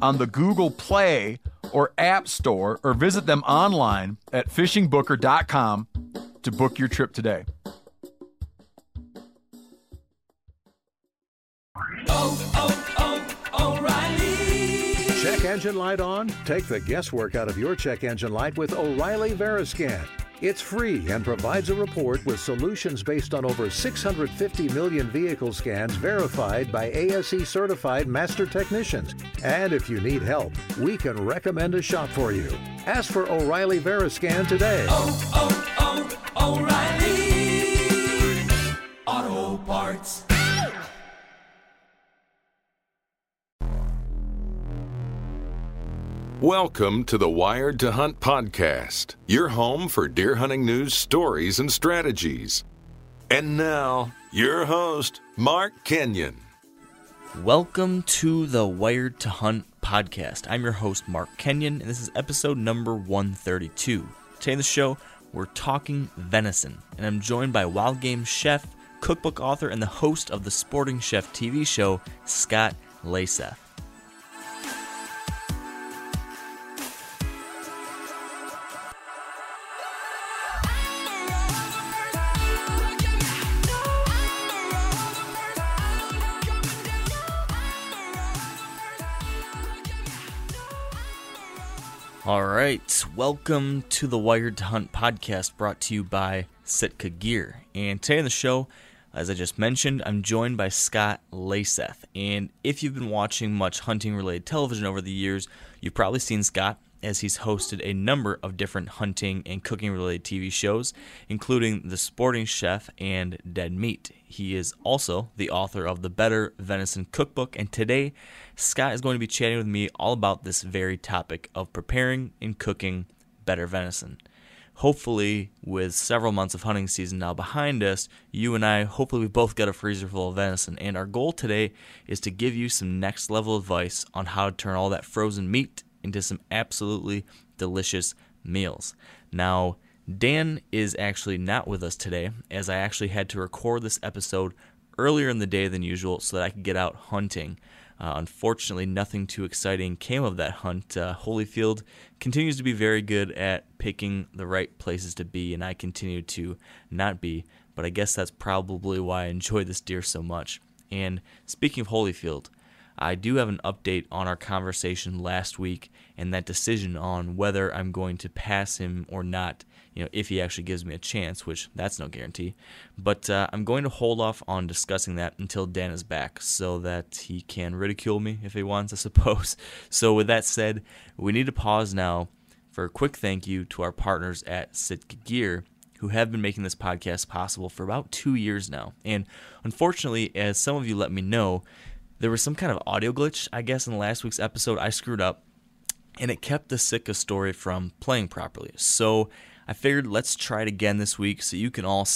on the Google Play or App Store, or visit them online at fishingbooker.com to book your trip today. O'Reilly. Check engine light on? Take the guesswork out of your check engine light with O'Reilly VeriScan. It's free and provides a report with solutions based on over 650 million vehicle scans verified by ASE-certified master technicians. And if you need help, we can recommend a shop for you. Ask for O'Reilly VeriScan today. O'Reilly Auto Parts. Welcome to the Wired to Hunt podcast, your home for deer hunting news, stories, and strategies. And now, your host, Mark Kenyon. Welcome to the Wired to Hunt podcast. I'm your host, Mark Kenyon, and this is episode number 132. Today on the show, we're talking venison, and I'm joined by wild game chef, cookbook author, and the host of the Sporting Chef TV show, Scott Leysath. All right, welcome to the Wired to Hunt podcast, brought to you by Sitka Gear. And today on the show, as I just mentioned, I'm joined by Scott Leysath. And if you've been watching much hunting-related television over the years, you've probably seen Scott as he's hosted a number of different hunting and cooking-related TV shows, including The Sporting Chef and Dead Meat. He is also the author of The Better Venison Cookbook, and today Scott is going to be chatting with me all about this very topic of preparing and cooking better venison. Hopefully, with several months of hunting season now behind us, you and I, hopefully we've both got a freezer full of venison, and our goal today is to give you some next-level advice on how to turn all that frozen meat into some absolutely delicious meals. Now, Dan is actually not with us today, as I actually had to record this episode earlier in the day than usual so that I could get out hunting. Unfortunately, nothing too exciting came of that hunt. Holyfield continues to be very good at picking the right places to be, and I continue to not be, but I guess that's probably why I enjoy this deer so much. And speaking of Holyfield, I do have an update on our conversation last week and that decision on whether I'm going to pass him or not, you know, if he actually gives me a chance, which that's no guarantee. But I'm going to hold off on discussing that until Dan is back so that he can ridicule me if he wants, I suppose. So with that said, we need to pause now for a quick thank you to our partners at Sitka Gear, who have been making this podcast possible for about 2 years now. And unfortunately, as some of you let me know, there was some kind of audio glitch, I guess, in last week's episode. I screwed up, and it kept the Sitka story from playing properly. So I figured let's try it again this week so you can all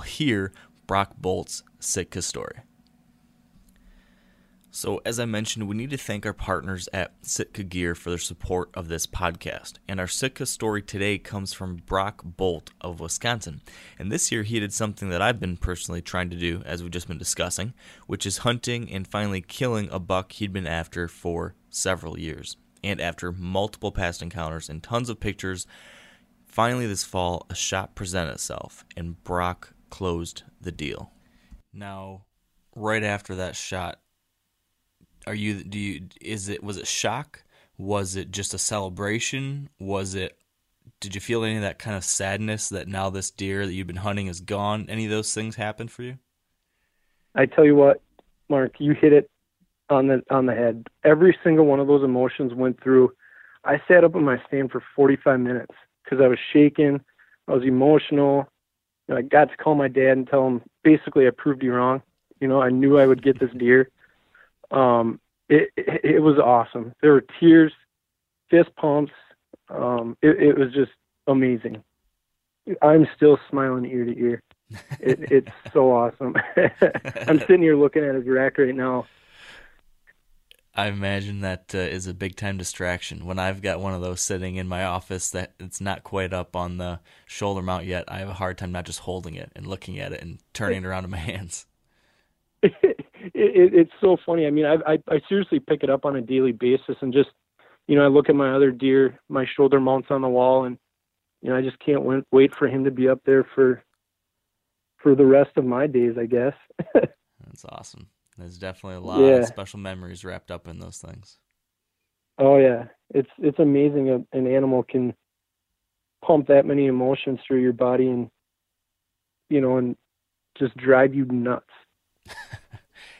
hear Brock Bolt's Sitka story. So as I mentioned, we need to thank our partners at Sitka Gear for their support of this podcast. And our Sitka story today comes from Brock Bolt of Wisconsin. And this year he did something that I've been personally trying to do, as we've just been discussing, which is hunting and finally killing a buck he'd been after for several years. And after multiple past encounters and tons of pictures, finally this fall a shot presented itself and Brock closed the deal. Now, right after that shot, was it shock? Was it just a celebration? Did you feel any of that kind of sadness that now this deer that you've been hunting is gone? Any of those things happened for you? I tell you what, Mark, you hit it on the head. Every single one of those emotions went through. I sat up in my stand for 45 minutes because I was shaken. I was emotional. You know, I got to call my dad and tell him, basically, I proved you wrong. You know, I knew I would get this deer. it was awesome. There were tears, fist pumps. It was just amazing. I'm still smiling ear to ear. It's so awesome. I'm sitting here looking at his rack right now. I imagine that is a big time distraction. When I've got one of those sitting in my office that it's not quite up on the shoulder mount yet, I have a hard time not just holding it and looking at it and turning it around in my hands. It's so funny. I mean, I seriously pick it up on a daily basis and just, you know, I look at my other deer, my shoulder mounts on the wall, and, you know, I just can't wait for him to be up there for the rest of my days, I guess. That's awesome. There's definitely a lot of special memories wrapped up in those things. Oh yeah. It's amazing. An animal can pump that many emotions through your body and, you know, and just drive you nuts.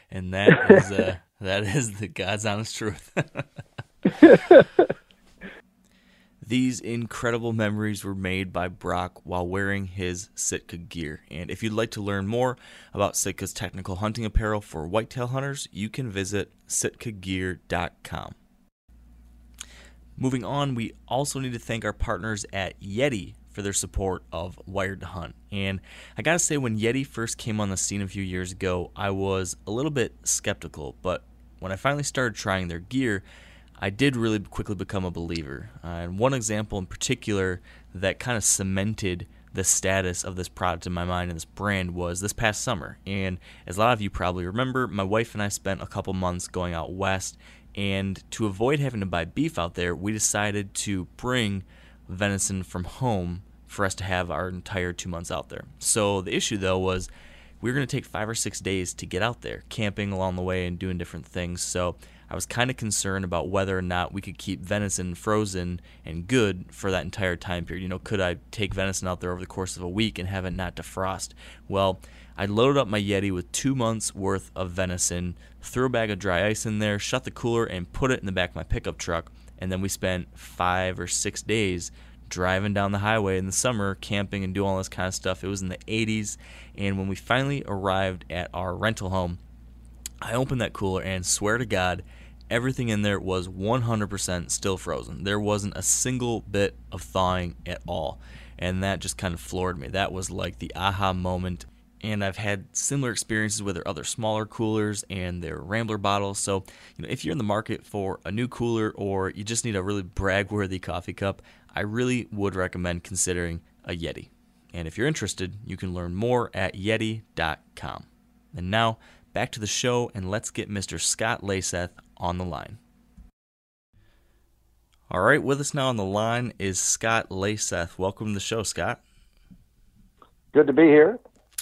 And that is, that is the God's honest truth. These incredible memories were made by Brock while wearing his Sitka gear. And if you'd like to learn more about Sitka's technical hunting apparel for whitetail hunters, you can visit sitkagear.com. Moving on, we also need to thank our partners at Yeti for their support of Wired to Hunt. And I gotta say, when Yeti first came on the scene a few years ago, I was a little bit skeptical, but when I finally started trying their gear, I did really quickly become a believer. And one example in particular that kind of cemented the status of this product in my mind and this brand was this past summer. And as a lot of you probably remember, my wife and I spent a couple months going out west, and to avoid having to buy beef out there, we decided to bring venison from home for us to have our entire 2 months out there. So the issue, though, was we were going to take 5 or 6 days to get out there, camping along the way and doing different things. So I was kind of concerned about whether or not we could keep venison frozen and good for that entire time period. You know, could I take venison out there over the course of a week and have it not defrost? Well, I loaded up my Yeti with 2 months worth of venison, threw a bag of dry ice in there, shut the cooler, and put it in the back of my pickup truck. And then we spent 5 or 6 days driving down the highway in the summer, camping and doing all this kind of stuff. It was in the 80s. And when we finally arrived at our rental home, I opened that cooler and swear to God, everything in there was 100% still frozen. There wasn't a single bit of thawing at all. And that just kind of floored me. That was like the aha moment. And I've had similar experiences with their other smaller coolers and their Rambler bottles. So, you know, if you're in the market for a new cooler or you just need a really brag-worthy coffee cup, I really would recommend considering a Yeti. And if you're interested, you can learn more at yeti.com. And now, back to the show, and let's get Mr. Scott Leysath on the line. All right, with us now on the line is Scott Leysath. Welcome to the show, Scott. Good to be here.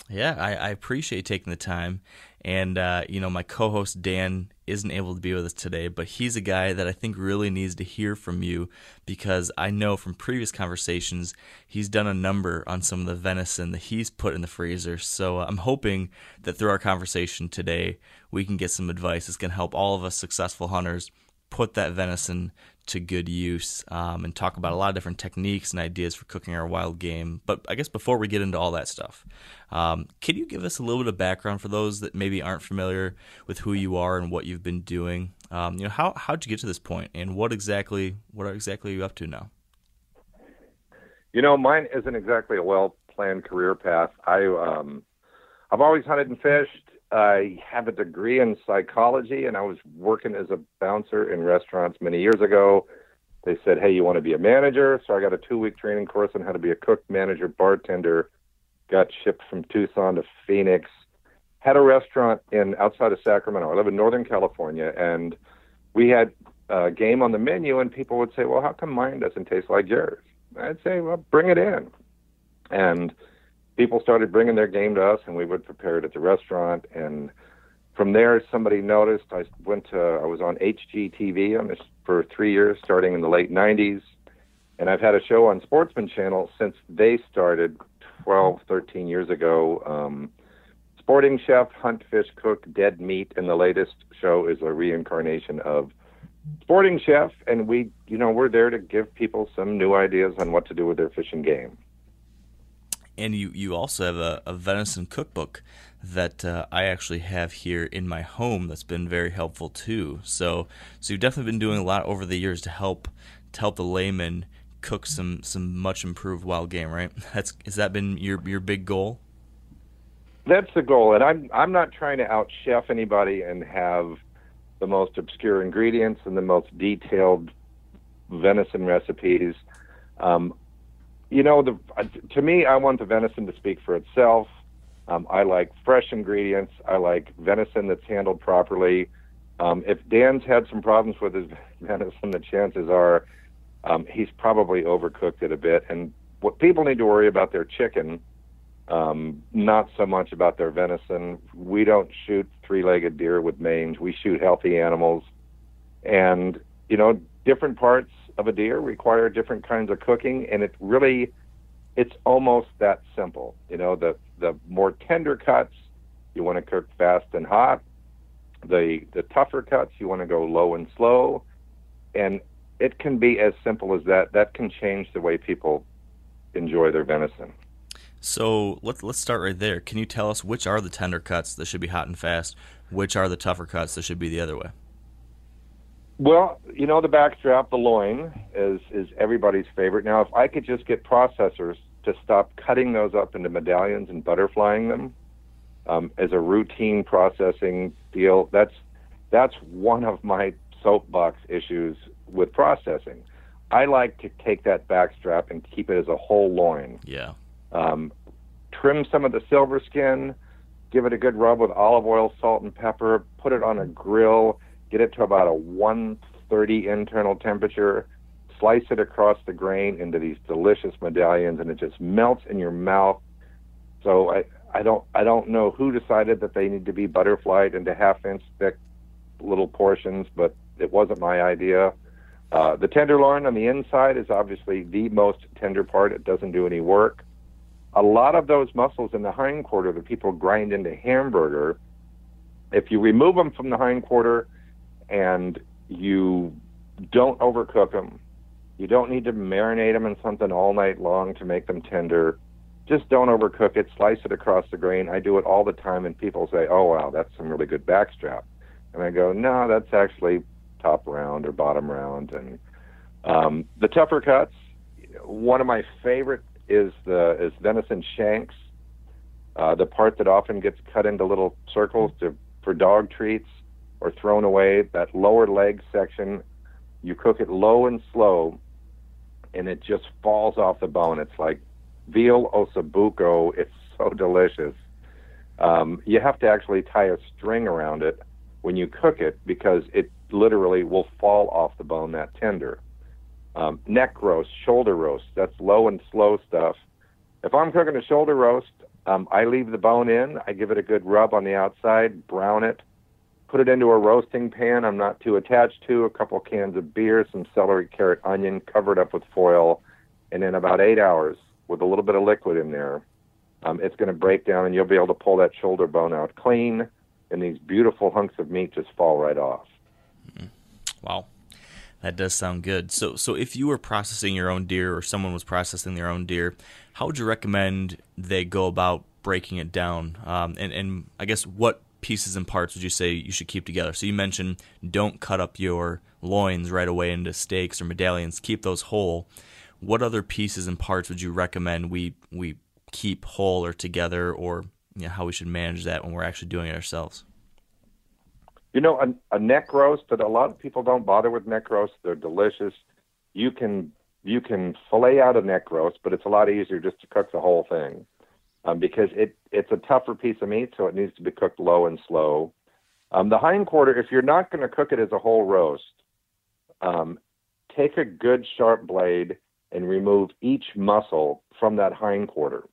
Yeah, I appreciate taking the time, and you know, my co-host Dan isn't able to be with us today, but he's a guy that I think really needs to hear from you, because I know from previous conversations he's done a number on some of the venison that he's put in the freezer. So I'm hoping that through our conversation today we can get some advice that's going to help all of us successful hunters put that venison to good use, and talk about a lot of different techniques and ideas for cooking our wild game. But I guess before we get into all that stuff, can you give us a little bit of background for those that maybe aren't familiar with who you are and what you've been doing? You know, how'd you get to this point, and what exactly are you up to now? You know, mine isn't exactly a well-planned career path. I've always hunted and fished. I have a degree in psychology, and I was working as a bouncer in restaurants many years ago. They said, hey, you want to be a manager? So I got a 2-week training course on how to be a cook, manager, bartender, got shipped from Tucson to Phoenix, had a restaurant outside of Sacramento. I live in Northern California, and we had a game on the menu, and people would say, well, how come mine doesn't taste like yours? I'd say, well, bring it in. And people started bringing their game to us, and we would prepare it at the restaurant. And from there, somebody noticed. I was on HGTV for 3 years, starting in the late 90s. And I've had a show on Sportsman Channel since they started 12, 13 years ago. Sporting Chef, Hunt, Fish, Cook, Dead Meat. And the latest show is a reincarnation of Sporting Chef. And we, you know, we're there to give people some new ideas on what to do with their fishing game. And you also have a venison cookbook that I actually have here in my home that's been very helpful too. So you've definitely been doing a lot over the years to help the layman cook some much improved wild game, right? Has that been your big goal? That's the goal, and I'm not trying to out chef anybody and have the most obscure ingredients and the most detailed venison recipes. To me, I want the venison to speak for itself. I like fresh ingredients. I like venison that's handled properly. If Dan's had some problems with his venison, the chances are he's probably overcooked it a bit. And what people need to worry about their chicken, not so much about their venison. We don't shoot three-legged deer with mange. We shoot healthy animals. And, different parts of a deer require different kinds of cooking. And it really, it's almost that simple. The more tender cuts, you want to cook fast and hot. The tougher cuts, you want to go low and slow. And it can be as simple as that. That can change the way people enjoy their venison. So let's start right there. Can you tell us which are the tender cuts that should be hot and fast? Which are the tougher cuts that should be the other way? Well, the backstrap, the loin, is everybody's favorite. Now, if I could just get processors to stop cutting those up into medallions and butterflying them as a routine processing deal, that's one of my soapbox issues with processing. I like to take that backstrap and keep it as a whole loin. Yeah. Trim some of the silver skin, give it a good rub with olive oil, salt, and pepper, put it on a grill, get it to about a 130 internal temperature, slice it across the grain into these delicious medallions, and it just melts in your mouth. So I don't know who decided that they need to be butterflied into half-inch thick little portions, but it wasn't my idea. The tenderloin on the inside is obviously the most tender part. It doesn't do any work. A lot of those muscles in the hindquarter that people grind into hamburger, if you remove them from the hindquarter and you don't overcook them, you don't need to marinate them in something all night long to make them tender. Just don't overcook it. Slice it across the grain. I do it all the time, and people say, oh, wow, that's some really good backstrap. And I go, no, that's actually top round or bottom round. And the tougher cuts, one of my favorite is venison shanks, the part that often gets cut into little circles for dog treats or thrown away. That lower leg section, you cook it low and slow, and it just falls off the bone. It's like veal ossobuco. It's so delicious. You have to actually tie a string around it when you cook it because it literally will fall off the bone that tender. Neck roast, shoulder roast, that's low and slow stuff. If I'm cooking a shoulder roast, I leave the bone in, I give it a good rub on the outside, brown it, put it into a roasting pan I'm not too attached to, a couple cans of beer, some celery, carrot, onion, cover it up with foil, and in about 8 hours, with a little bit of liquid in there, it's going to break down and you'll be able to pull that shoulder bone out clean, and these beautiful hunks of meat just fall right off. Mm-hmm. Wow. That does sound good. So if you were processing your own deer or someone was processing their own deer, how would you recommend they go about breaking it down? And I guess what pieces and parts would you say you should keep together? So you mentioned don't cut up your loins right away into steaks or medallions. Keep those whole. What other pieces and parts would you recommend we keep whole or together, or how we should manage that when we're actually doing it ourselves? A neck roast, that a lot of people don't bother with neck roasts. They're delicious. You can fillet out a neck roast, but it's a lot easier just to cook the whole thing because it's a tougher piece of meat, so it needs to be cooked low and slow. The hindquarter, if you're not going to cook it as a whole roast, take a good sharp blade and remove each muscle from that hindquarter.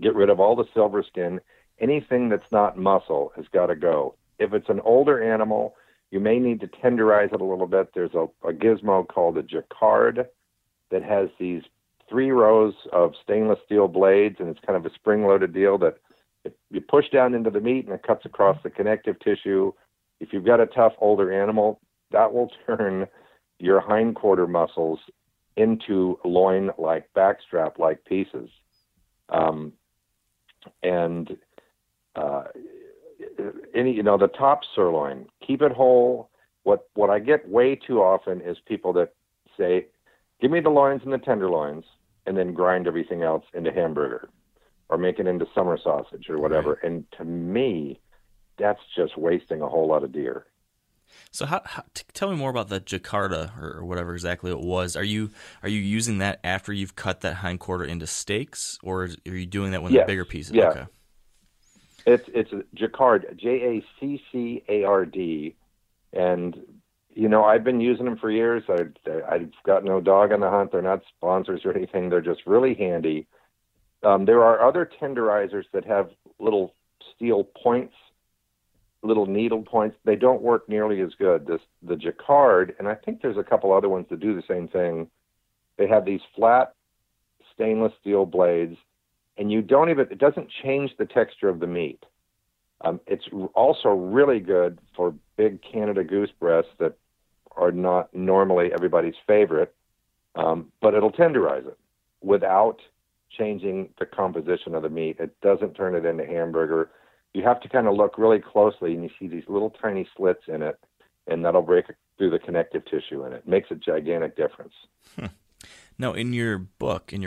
Get rid of all the silver skin. Anything that's not muscle has got to go. If it's an older animal, you may need to tenderize it a little bit. There's a gizmo called a Jaccard that has these 3 rows of stainless steel blades, and it's kind of a spring-loaded deal that you push down into the meat and it cuts across the connective tissue. If you've got a tough older animal, that will turn your hindquarter muscles into loin-like, backstrap-like pieces. The top sirloin, keep it whole. What I get way too often is people that say, give me the loins and the tenderloins, and then grind everything else into hamburger or make it into summer sausage or whatever. Right. And to me, that's just wasting a whole lot of deer. So tell me more about the Jaccard or whatever exactly it was. Are you using that after you've cut that hindquarter into steaks, or are you doing that when the bigger pieces? Yeah. Okay. It's a Jaccard, Jaccard, and I've been using them for years. I've got no dog on the hunt. They're not sponsors or anything. They're just really handy. There are other tenderizers that have little steel points, little needle points. They don't work nearly as good. The Jaccard, and I think there's a couple other ones that do the same thing. They have these flat stainless steel blades, and it doesn't change the texture of the meat. It's also really good for big Canada goose breasts that are not normally everybody's favorite, but it'll tenderize it without changing the composition of the meat. It doesn't turn it into hamburger. You have to kind of look really closely, and you see these little tiny slits in it, and that'll break through the connective tissue in it. It makes a gigantic difference. Now, in your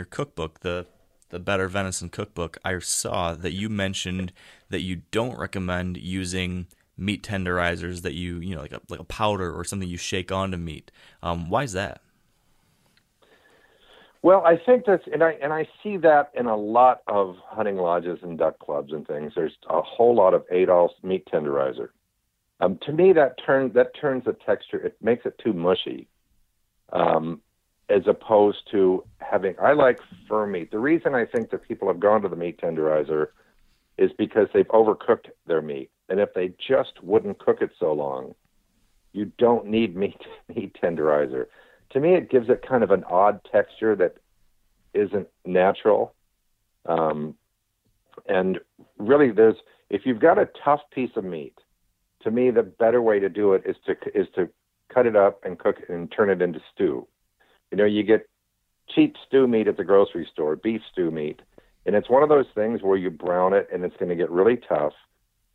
cookbook, the Better Venison Cookbook, I saw that you mentioned that you don't recommend using meat tenderizers that like a powder or something you shake onto meat. Why is that? Well, I think that's, and I see that in a lot of hunting lodges and duck clubs and things. There's a whole lot of Adolf's meat tenderizer. To me, that turns the texture. It makes it too mushy, as opposed to having. I like firm meat. The reason I think that people have gone to the meat tenderizer is because they've overcooked their meat, and if they just wouldn't cook it so long, you don't need meat tenderizer. To me, it gives it kind of an odd texture that isn't natural. And really, if you've got a tough piece of meat, to me, the better way to do it is to cut it up and cook it and turn it into stew. You get cheap stew meat at the grocery store, beef stew meat, and it's one of those things where you brown it and it's going to get really tough,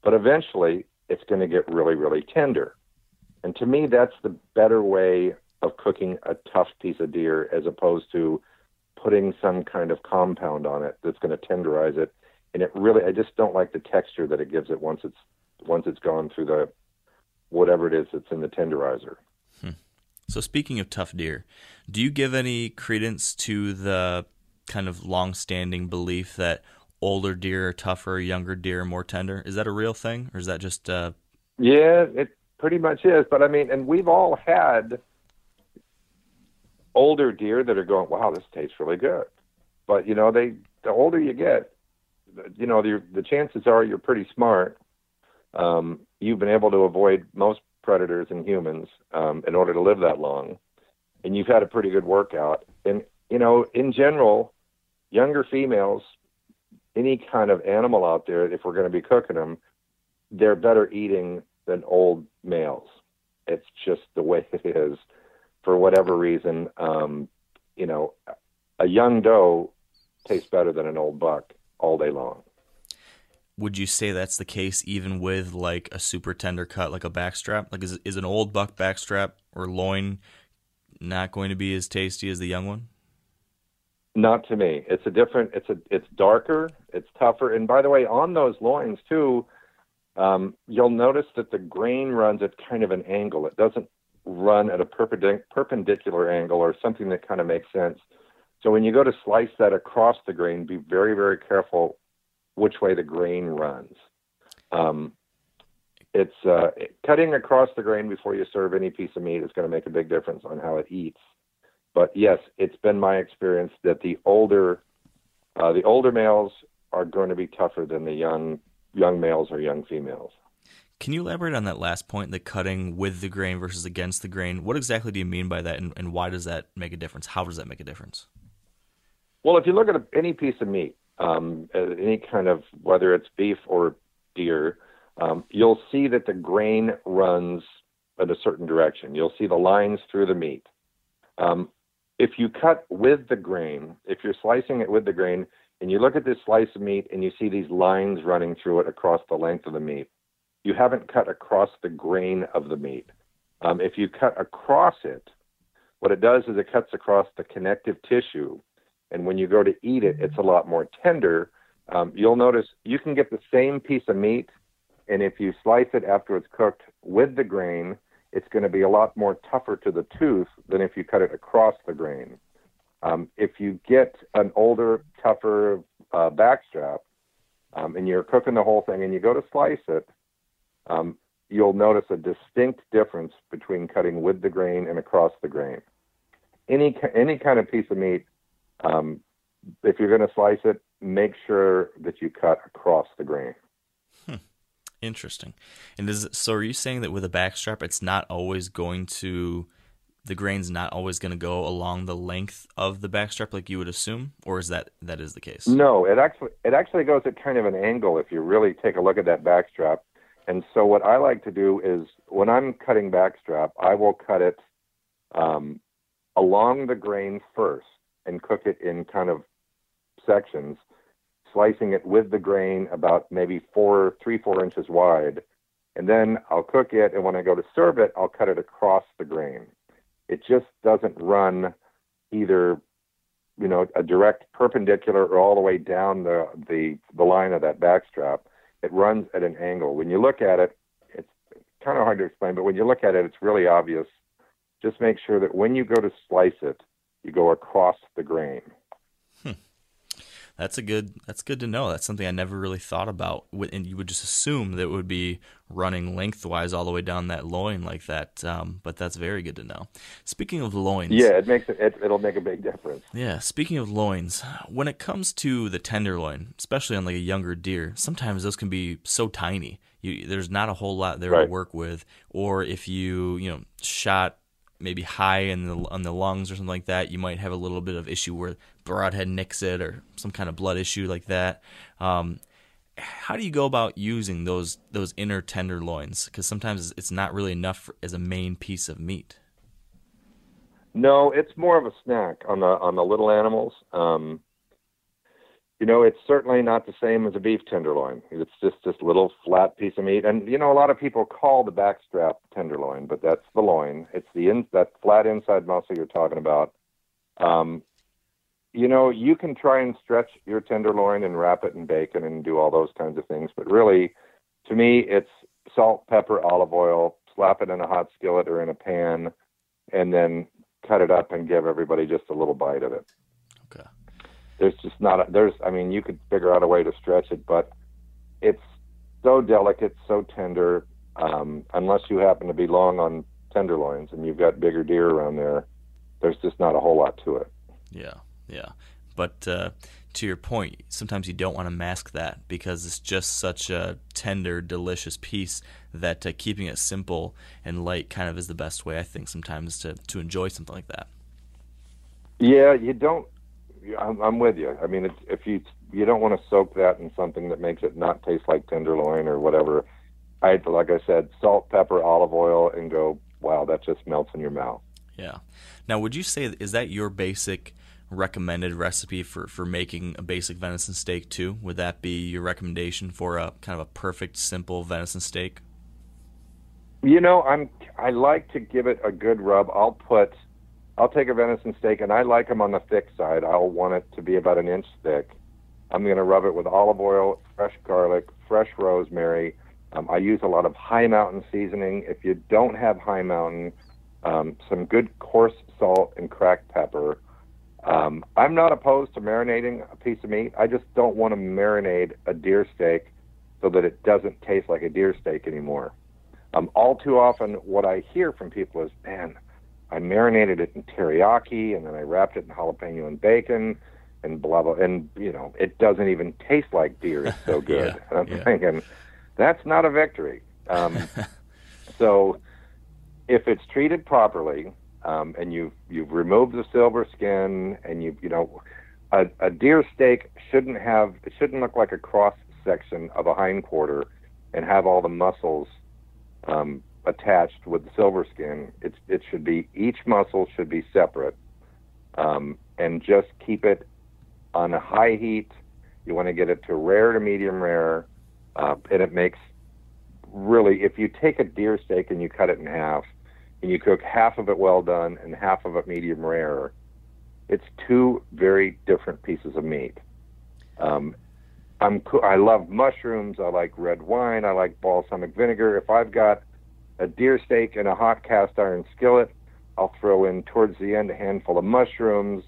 but eventually it's going to get really, really tender. And to me, that's the better way of cooking a tough piece of deer, as opposed to putting some kind of compound on it that's going to tenderize it. And I just don't like the texture that it gives it once it's gone through the whatever it is that's in the tenderizer. So speaking of tough deer, do you give any credence to the kind of long-standing belief that older deer are tougher, younger deer are more tender? Is that a real thing, or is that just? Yeah, it pretty much is. But and we've all had older deer that are going, wow, this tastes really good. But, the older you get, the chances are you're pretty smart. You've been able to avoid most predators and humans in order to live that long. And you've had a pretty good workout. And, in general, younger females, any kind of animal out there, if we're going to be cooking them, they're better eating than old males. It's just the way it is. For whatever reason, a young doe tastes better than an old buck all day long. Would you say that's the case even with like a super tender cut, like a backstrap? Like is an old buck backstrap or loin not going to be as tasty as the young one? Not to me. It's a different. It's darker. It's tougher. And by the way, on those loins too, you'll notice that the grain runs at kind of an angle. It doesn't run at a perpendicular angle or something that kind of makes sense. So when you go to slice that across the grain, be very, very careful which way the grain runs. Cutting across the grain before you serve any piece of meat is going to make a big difference on how it eats. But yes, it's been my experience that the older males are going to be tougher than the young males or young females. Can you elaborate on that last point, the cutting with the grain versus against the grain? What exactly do you mean by that, and why does that make a difference? How does that make a difference? Well, if you look at any piece of meat, any kind of, whether it's beef or deer, you'll see that the grain runs in a certain direction. You'll see the lines through the meat. If you cut with the grain, if you're slicing it with the grain, and you look at this slice of meat and you see these lines running through it across the length of the meat, you haven't cut across the grain of the meat. If you cut across it, what it does is it cuts across the connective tissue. And when you go to eat it, it's a lot more tender. You'll notice you can get the same piece of meat, and if you slice it after it's cooked with the grain, it's going to be a lot more tougher to the tooth than if you cut it across the grain. If you get an older, tougher backstrap, and you're cooking the whole thing and you go to slice it, you'll notice a distinct difference between cutting with the grain and across the grain. Any kind of piece of meat, if you're going to slice it, make sure that you cut across the grain. Interesting. And so are you saying that with a backstrap, it's not always going to, the grain's not always going to go along the length of the backstrap like you would assume, or is that is the case? No, it actually goes at kind of an angle if you really take a look at that backstrap. And so what I like to do is when I'm cutting backstrap, I will cut it along the grain first and cook it in kind of sections, slicing it with the grain about maybe 3-4 inches wide. And then I'll cook it, and when I go to serve it, I'll cut it across the grain. It just doesn't run either, you know, a direct perpendicular or all the way down the line of that backstrap. It runs at an angle. When you look at it, it's kind of hard to explain, but when you look at it, it's really obvious. Just make sure that when you go to slice it, you go across the grain. That's good to know. That's something I never really thought about. And you would just assume that it would be running lengthwise all the way down that loin like that. But that's very good to know. Speaking of loins. Yeah, it'll make a big difference. Yeah. Speaking of loins, when it comes to the tenderloin, especially on like a younger deer, sometimes those can be so tiny. There's not a whole lot there to work with. Or if you shot maybe high on the lungs or something like that, you might have a little bit of issue where broadhead nicks it or some kind of blood issue like that. How do you go about using those inner tenderloins? Because sometimes it's not really enough as a main piece of meat. No, it's more of a snack on the little animals. It's certainly not the same as a beef tenderloin. It's just this little flat piece of meat. And, a lot of people call the backstrap tenderloin, but that's the loin. It's that flat inside muscle you're talking about. You can try and stretch your tenderloin and wrap it in bacon and do all those kinds of things. But really, to me, it's salt, pepper, olive oil, slap it in a hot skillet or in a pan, and then cut it up and give everybody just a little bite of it. Okay. There's just not, you could figure out a way to stretch it, but it's so delicate, so tender, unless you happen to be long on tenderloins and you've got bigger deer around there, there's just not a whole lot to it. Yeah. But to your point, sometimes you don't want to mask that because it's just such a tender, delicious piece that keeping it simple and light kind of is the best way, I think, sometimes to enjoy something like that. Yeah, you don't. I'm with you. If you don't want to soak that in something that makes it not taste like tenderloin or whatever, like I said, salt, pepper, olive oil, and go, wow, that just melts in your mouth. Yeah. Now, would you say, is that your basic recommended recipe for making a basic venison steak too? Would that be your recommendation for a kind of a perfect, simple venison steak? I like to give it a good rub. I'll take a venison steak, and I like them on the thick side. I'll want it to be about an inch thick. I'm going to rub it with olive oil, fresh garlic, fresh rosemary. I use a lot of High Mountain seasoning. If you don't have High Mountain, some good coarse salt and cracked pepper. I'm not opposed to marinating a piece of meat. I just don't want to marinate a deer steak so that it doesn't taste like a deer steak anymore. All too often, what I hear from people is, man, I marinated it in teriyaki, and then I wrapped it in jalapeno and bacon, and blah, blah, and, it doesn't even taste like deer. It's so good. Yeah, and I'm thinking, that's not a victory. So if it's treated properly, and you've removed the silver skin, and a deer steak shouldn't look like a cross-section of a hindquarter and have all the muscles attached with the silver skin. It should be, each muscle should be separate, and just keep it on a high heat You want to get it to rare to medium rare, and it makes really, if you take a deer steak and you cut it in half, and you cook half of it well done and half of it medium rare, it's two very different pieces of meat. I love mushrooms. I like red wine. I like balsamic vinegar. If I've got a deer steak in a hot cast iron skillet, I'll throw in towards the end a handful of mushrooms,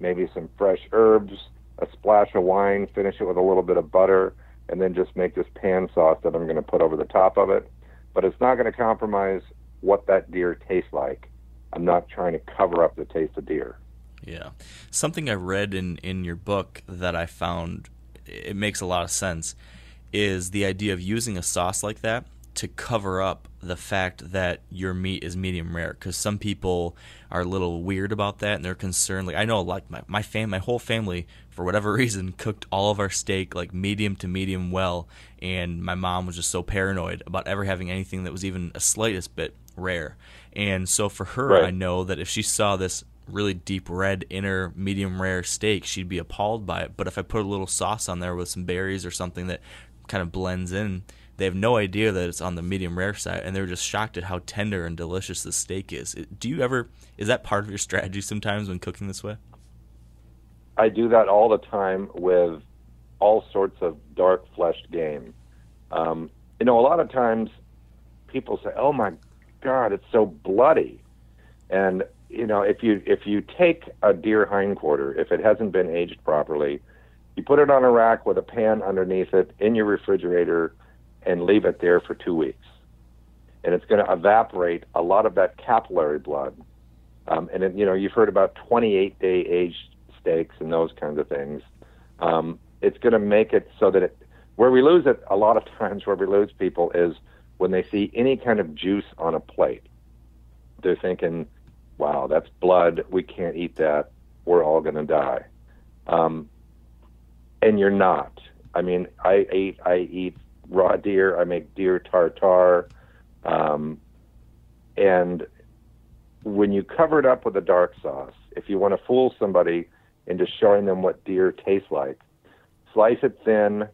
maybe some fresh herbs, a splash of wine, finish it with a little bit of butter, and then just make this pan sauce that I'm going to put over the top of it. But it's not going to compromise what that deer tastes like. I'm not trying to cover up the taste of deer. Yeah. Something I read in your book that I found, it makes a lot of sense, is the idea of using a sauce like that to cover up the fact that your meat is medium rare, because some people are a little weird about that and they're concerned. Like, I know, like my whole family, for whatever reason, cooked all of our steak like medium to medium well, and my mom was just so paranoid about ever having anything that was even a slightest bit rare. And so for her, right, I know that if she saw this really deep red inner medium rare steak, she'd be appalled by it. But if I put a little sauce on there with some berries or something that kind of blends in, they have no idea that it's on the medium rare side, and they're just shocked at how tender and delicious the steak is. Do you ever, is that part of your strategy sometimes when cooking this way? I do that all the time with all sorts of dark fleshed game. You know, a lot of times people say, "Oh my God, it's so bloody." And you know, if you take a deer hindquarter, if it hasn't been aged properly, you put it on a rack with a pan underneath it in your refrigerator and leave it there for 2 weeks. And it's going to evaporate a lot of that capillary blood. And it, you know, you've heard about 28-day aged steaks and those kinds of things. It's going to make it so that it, where we lose it a lot of times, where we lose people is when they see any kind of juice on a plate. They're thinking, wow, that's blood. We can't eat that. We're all going to die. And you're not. I mean, I eat raw deer. I make deer tartare. And when you cover it up with a dark sauce, if you want to fool somebody into showing them what deer tastes like, slice it thin,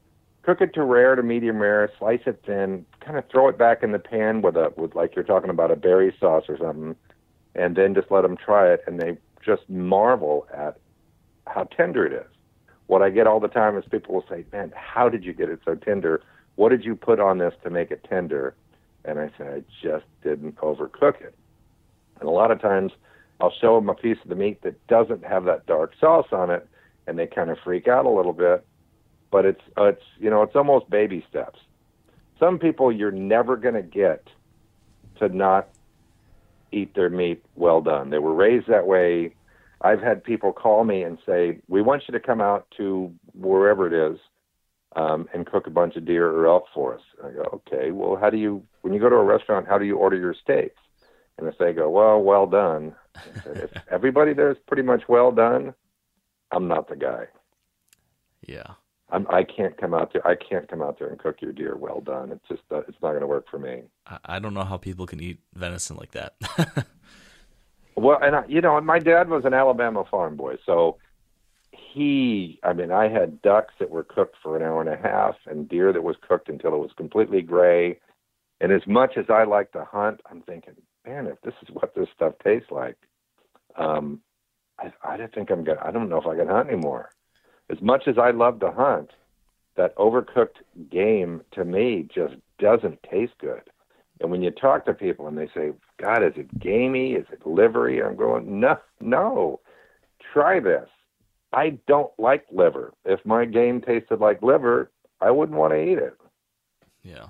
cook it to rare to medium rare, slice it thin, kind of throw it back in the pan with like you're talking about a berry sauce or something, and then just let them try it, and they just marvel at how tender it is. What I get all the time is people will say, "Man, how did you get it so tender? What did you put on this to make it tender?" And I say, "I just didn't overcook it." And a lot of times I'll show them a piece of the meat that doesn't have that dark sauce on it, and they kind of freak out a little bit. But it's you know, it's almost baby steps. Some people you're never going to get to not eat their meat well done. They were raised that way. I've had people call me and say, "We want you to come out to wherever it is and cook a bunch of deer or elk for us." And I go, "Okay, well, how do you, when you go to a restaurant, how do you order your steaks?" And if they go, well done, I said, if everybody there is pretty much well done, I'm not the guy. Yeah. I can't come out there and cook your deer well done. It's just it's not going to work for me. I don't know how people can eat venison like that. Well, and my dad was an Alabama farm boy, so I had ducks that were cooked for an hour and a half, and deer that was cooked until it was completely gray. And as much as I like to hunt, I'm thinking, man, if this is what this stuff tastes like, I don't know if I can hunt anymore. As much as I love to hunt, that overcooked game to me just doesn't taste good. And when you talk to people and they say, "God, is it gamey? Is it livery?" I'm going, no, try this. I don't like liver. If my game tasted like liver, I wouldn't want to eat it. Yeah.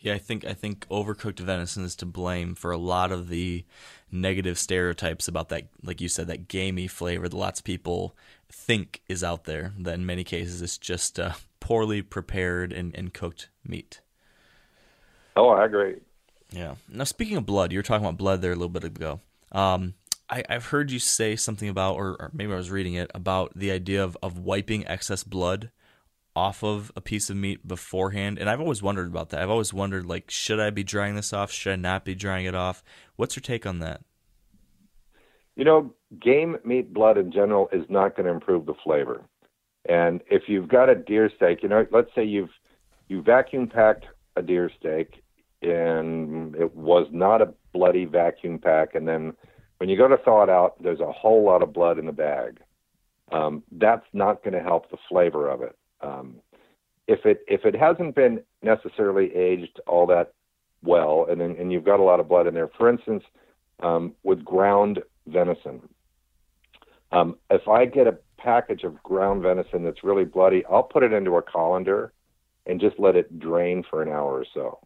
Yeah, I think overcooked venison is to blame for a lot of the negative stereotypes about that, like you said, that gamey flavor that lots of people think is out there, that in many cases it's just poorly prepared and cooked meat. Oh, I agree. Yeah. Now, speaking of blood, you were talking about blood there a little bit ago. I've heard you say something about, or maybe I was reading it, about the idea of wiping excess blood off of a piece of meat beforehand. And I've always wondered about that. I've always wondered, like, should I be drying this off? Should I not be drying it off? What's your take on that? You know, game meat blood in general is not going to improve the flavor. And if you've got a deer steak, you know, let's say you vacuum packed a deer steak and it was not a bloody vacuum pack. And then when you go to thaw it out, there's a whole lot of blood in the bag. That's not going to help the flavor of it. If it hasn't been necessarily aged all that well, and you've got a lot of blood in there, for instance, with ground venison, if I get a package of ground venison that's really bloody, I'll put it into a colander and just let it drain for an hour or so.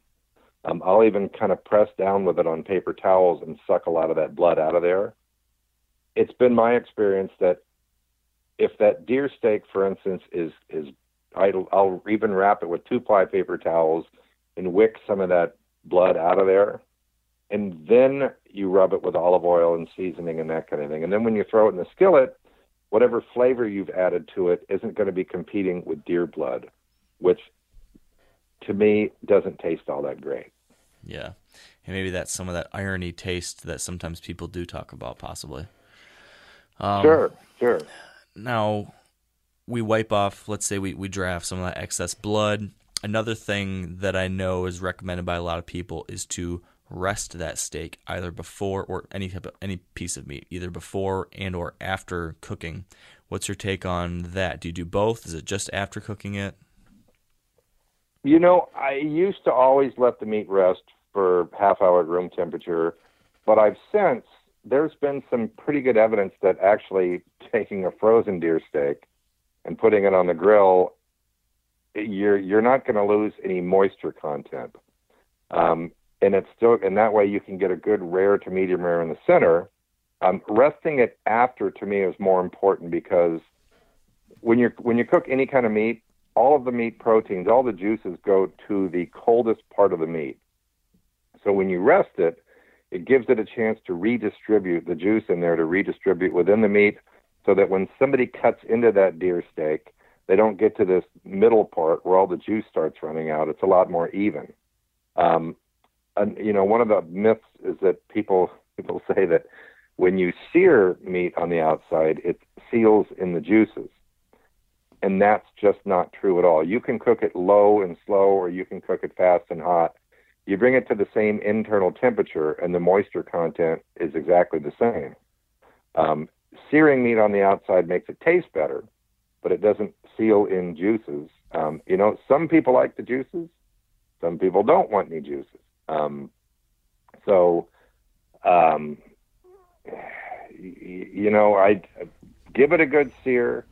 I'll even kind of press down with it on paper towels and suck a lot of that blood out of there. It's been my experience that if that deer steak, for instance, is idle, I'll even wrap it with 2-ply paper towels and wick some of that blood out of there. And then you rub it with olive oil and seasoning and that kind of thing. And then when you throw it in the skillet, whatever flavor you've added to it isn't going to be competing with deer blood, which to me doesn't taste all that great. Yeah. And maybe that's some of that irony taste that sometimes people do talk about, possibly. Sure. Now, we wipe off, let's say we draft some of that excess blood. Another thing that I know is recommended by a lot of people is to rest that steak either before or any piece of meat, either before and or after cooking. What's your take on that? Do you do both? Is it just after cooking it? You know, I used to always let the meat rest for half hour at room temperature, but I've since, there's been some pretty good evidence that actually taking a frozen deer steak and putting it on the grill, you're not going to lose any moisture content. And it's still, and that way you can get a good rare to medium rare in the center. Resting it after, to me, is more important because when you cook any kind of meat, all of the meat proteins, all the juices go to the coldest part of the meat. So when you rest it, it gives it a chance to redistribute the juice in there, to redistribute within the meat, so that when somebody cuts into that deer steak, they don't get to this middle part where all the juice starts running out. It's a lot more even. And, you know, one of the myths is that people say that when you sear meat on the outside, it seals in the juices. And that's just not true at all. You can cook it low and slow, or you can cook it fast and hot. You bring it to the same internal temperature, and the moisture content is exactly the same. Searing meat on the outside makes it taste better, but it doesn't seal in juices. You know, some people like the juices. Some people don't want any juices. You know, I give it a good sear.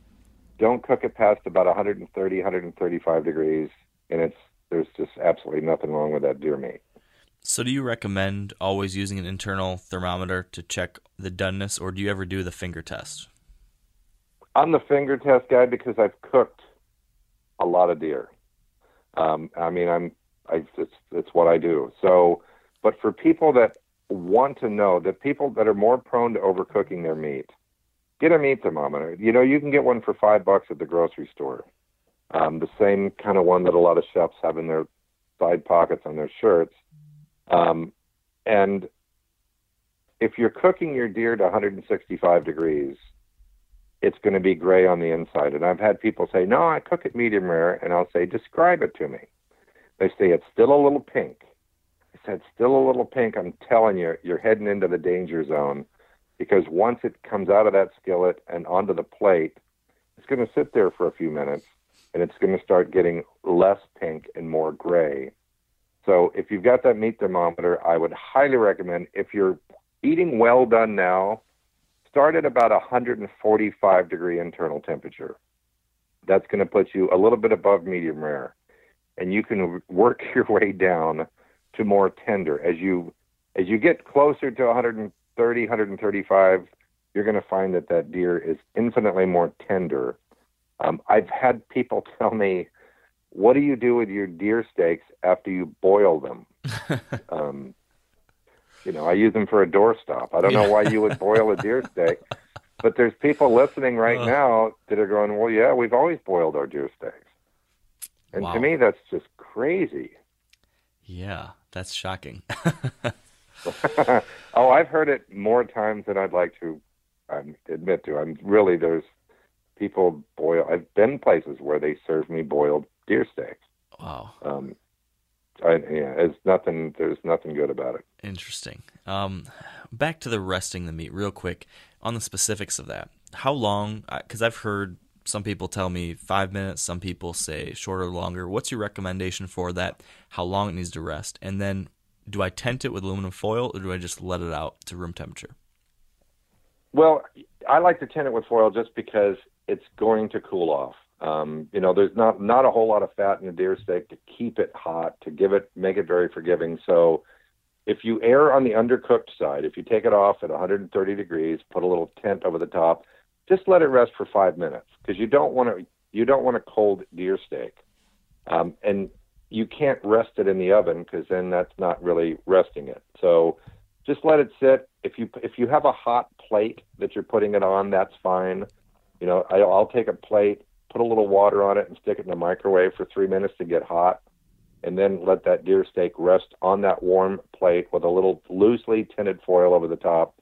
Don't cook it past about 130, 135 degrees, and there's just absolutely nothing wrong with that deer meat. So do you recommend always using an internal thermometer to check the doneness, or do you ever do the finger test? I'm the finger test guy because I've cooked a lot of deer. It's what I do. So, but for people that want to know, the people that are more prone to overcooking their meat, get a meat thermometer. You know, you can get one for $5 at the grocery store. The same kind of one that a lot of chefs have in their side pockets on their shirts. And if you're cooking your deer to 165 degrees, it's going to be gray on the inside. And I've had people say, no, I cook it medium rare. And I'll say, describe it to me. They say, it's still a little pink. I said, still a little pink. I'm telling you, you're heading into the danger zone, because once it comes out of that skillet and onto the plate, it's going to sit there for a few minutes, and it's going to start getting less pink and more gray. So if you've got that meat thermometer, I would highly recommend, if you're eating well done now, start at about 145 degree internal temperature. That's going to put you a little bit above medium rare. And you can work your way down to more tender. As you get closer to 130, 135, you're going to find that deer is infinitely more tender. I've had people tell me, what do you do with your deer steaks after you boil them? You know, I use them for a doorstop. I don't know why you would boil a deer steak, but there's people listening right now that are going, well, yeah, we've always boiled our deer steaks. And wow. To me, that's just crazy. Yeah, that's shocking. Oh, I've heard it more times than I'd like to admit to. I'm really, there's people boil. I've been places where they serve me boiled deer steaks. Wow. Yeah, it's nothing. There's nothing good about it. Interesting. Back to the resting the meat real quick on the specifics of that. How long? Because I've heard some people tell me 5 minutes. Some people say shorter, longer. What's your recommendation for that? How long it needs to rest? And then, do I tent it with aluminum foil, or do I just let it out to room temperature? Well, I like to tent it with foil just because it's going to cool off. You know, there's not a whole lot of fat in a deer steak to keep it hot, to make it very forgiving. So if you err on the undercooked side, if you take it off at 130 degrees, put a little tent over the top, just let it rest for 5 minutes, because you don't want a cold deer steak. And you can't rest it in the oven, because then that's not really resting it. So just let it sit. If you have a hot plate that you're putting it on, that's fine. You know, I'll take a plate, put a little water on it, and stick it in the microwave for 3 minutes to get hot, and then let that deer steak rest on that warm plate with a little loosely tinted foil over the top.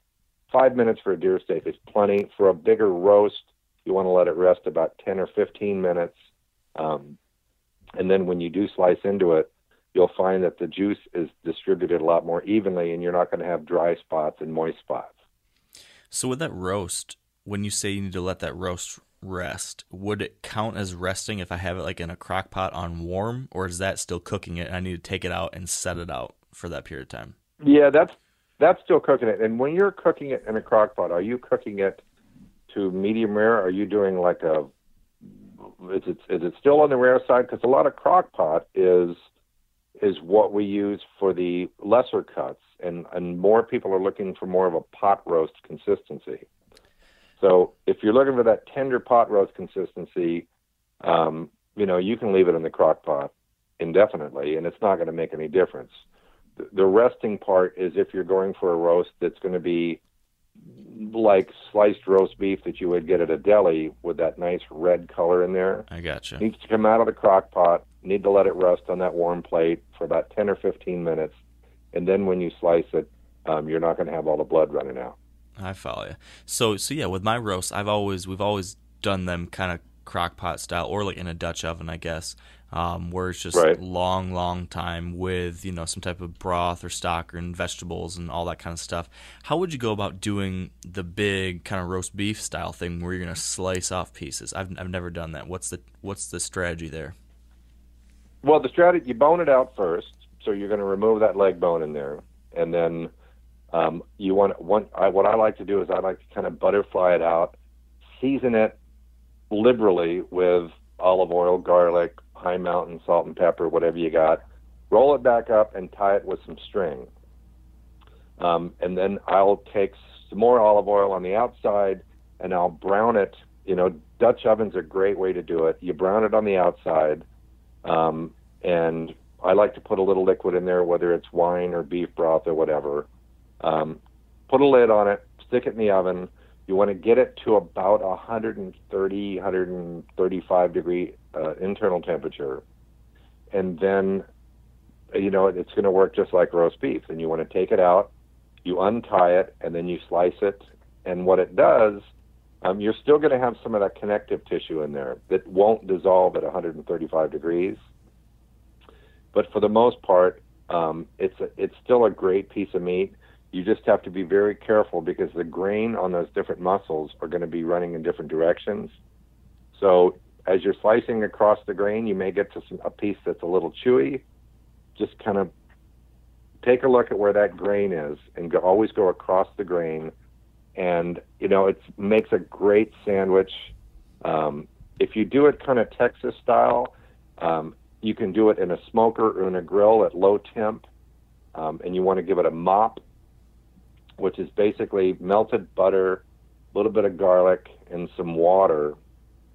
5 minutes for a deer steak is plenty. For a bigger roast, you want to let it rest about 10 or 15 minutes. And then when you do slice into it, you'll find that the juice is distributed a lot more evenly, and you're not going to have dry spots and moist spots. So with that roast, when you say you need to let that roast rest, would it count as resting if I have it like in a crock pot on warm, or is that still cooking it and I need to take it out and set it out for that period of time? Yeah, that's still cooking it. And when you're cooking it in a crock pot, are you cooking it to medium rare? Are you doing like is it still on the rare side? Because a lot of crock pot is what we use for the lesser cuts, and more people are looking for more of a pot roast consistency. So if you're looking for that tender pot roast consistency, you know, you can leave it in the crock pot indefinitely, and it's not going to make any difference. The resting part is if you're going for a roast that's going to be like sliced roast beef that you would get at a deli with that nice red color in there. I gotcha. Needs to come out of the crock pot, need to let it rest on that warm plate for about 10 or 15 minutes, and then when you slice it, you're not going to have all the blood running out. I follow you. So yeah, with my roast, we've always done them kind of crock pot style, or like in a Dutch oven, I guess, where it's just right. long time with, you know, some type of broth or stock and vegetables and all that kind of stuff. How would you go about doing the big kind of roast beef style thing where you're going to slice off pieces? I've never done that. What's the strategy there? Well, the strategy, you bone it out first, so you're going to remove that leg bone in there, and then. What I like to do is I like to kind of butterfly it out, season it liberally with olive oil, garlic, high mountain salt and pepper, whatever you got. Roll it back up and tie it with some string. And then I'll take some more olive oil on the outside and I'll brown it. You know, Dutch ovens are a great way to do it. You brown it on the outside, and I like to put a little liquid in there, whether it's wine or beef broth or whatever. Put a lid on it, stick it in the oven. You want to get it to about 130, 135 degree internal temperature. And then, you know, it's going to work just like roast beef. And you want to take it out, you untie it, and then you slice it. And what it does, you're still going to have some of that connective tissue in there that won't dissolve at 135 degrees. But for the most part, it's still a great piece of meat. You just have to be very careful because the grain on those different muscles are going to be running in different directions. So as you're slicing across the grain, you may get to a piece that's a little chewy. Just kind of take a look at where that grain is and always go across the grain. And, you know, it makes a great sandwich. If you do it kind of Texas style, you can do it in a smoker or in a grill at low temp. And you want to give it a mop, which is basically melted butter, a little bit of garlic, and some water,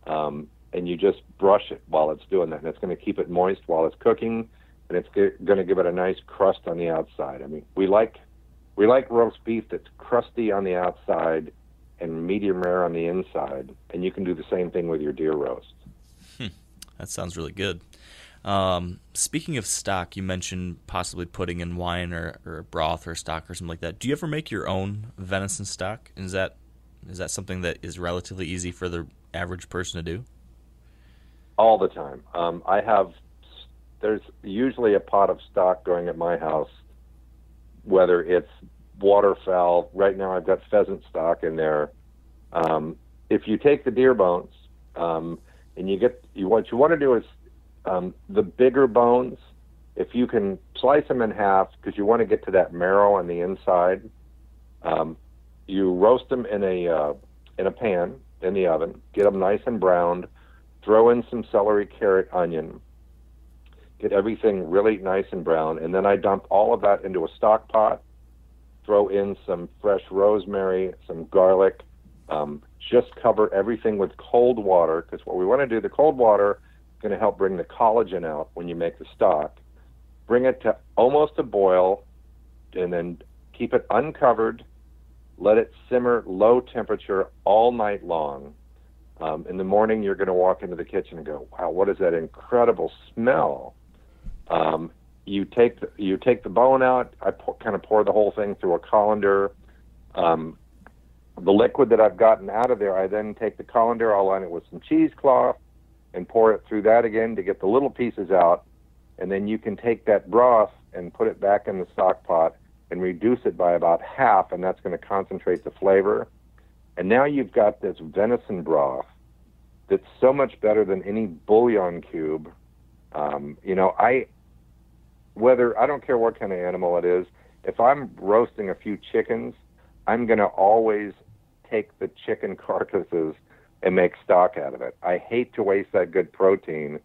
and you just brush it while it's doing that, and it's going to keep it moist while it's cooking, and it's going to give it a nice crust on the outside. I mean, we like roast beef that's crusty on the outside and medium rare on the inside, and you can do the same thing with your deer roast. That sounds really good. Speaking of stock, you mentioned possibly putting in wine or broth or stock or something like that. Do you ever make your own venison stock? Is that something that is relatively easy for the average person to do? All the time. There's usually a pot of stock going at my house, whether it's waterfowl. Right now I've got pheasant stock in there. If you take the deer bones, and what you want to do is the bigger bones, if you can slice them in half, because you want to get to that marrow on the inside, you roast them in a pan in the oven, get them nice and browned, throw in some celery, carrot, onion, get everything really nice and brown, and then I dump all of that into a stock pot, throw in some fresh rosemary, some garlic, just cover everything with cold water, because what we want to do, the cold water is going to help bring the collagen out when you make the stock. Bring it to almost a boil, and then keep it uncovered. Let it simmer low temperature all night long. In the morning, you're going to walk into the kitchen and go, wow, what is that incredible smell? You take the bone out. I kind of pour the whole thing through a colander. The liquid that I've gotten out of there, I then take the colander, I'll line it with some cheesecloth and pour it through that again to get the little pieces out. And then you can take that broth and put it back in the stock pot and reduce it by about half, and that's going to concentrate the flavor. And now you've got this venison broth that's so much better than any bouillon cube. I don't care what kind of animal it is, if I'm roasting a few chickens, I'm going to always take the chicken carcasses and make stock out of it. I hate to waste that good protein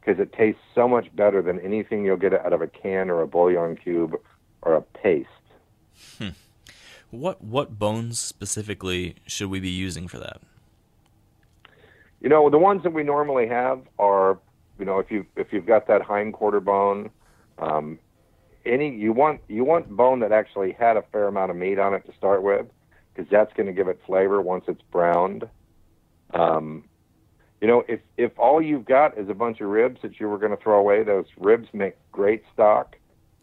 because it tastes so much better than anything you'll get out of a can or a bouillon cube or a paste. What bones specifically should we be using for that? You know, the ones that we normally have are, you know, if you've got that hindquarter bone, you want bone that actually had a fair amount of meat on it to start with, because that's going to give it flavor once it's browned. If all you've got is a bunch of ribs that you were going to throw away, those ribs make great stock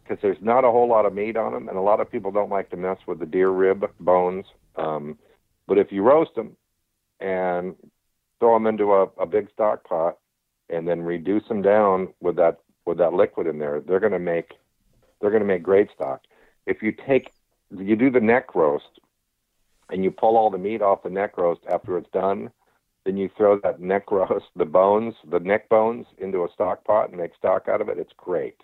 because there's not a whole lot of meat on them, and a lot of people don't like to mess with the deer rib bones. But if you roast them and throw them into a big stock pot and then reduce them down with that liquid in there, they're going to make great stock. If you do the neck roast and you pull all the meat off the neck roast after it's done, then you throw that neck roast, the neck bones into a stock pot and make stock out of it. It's great.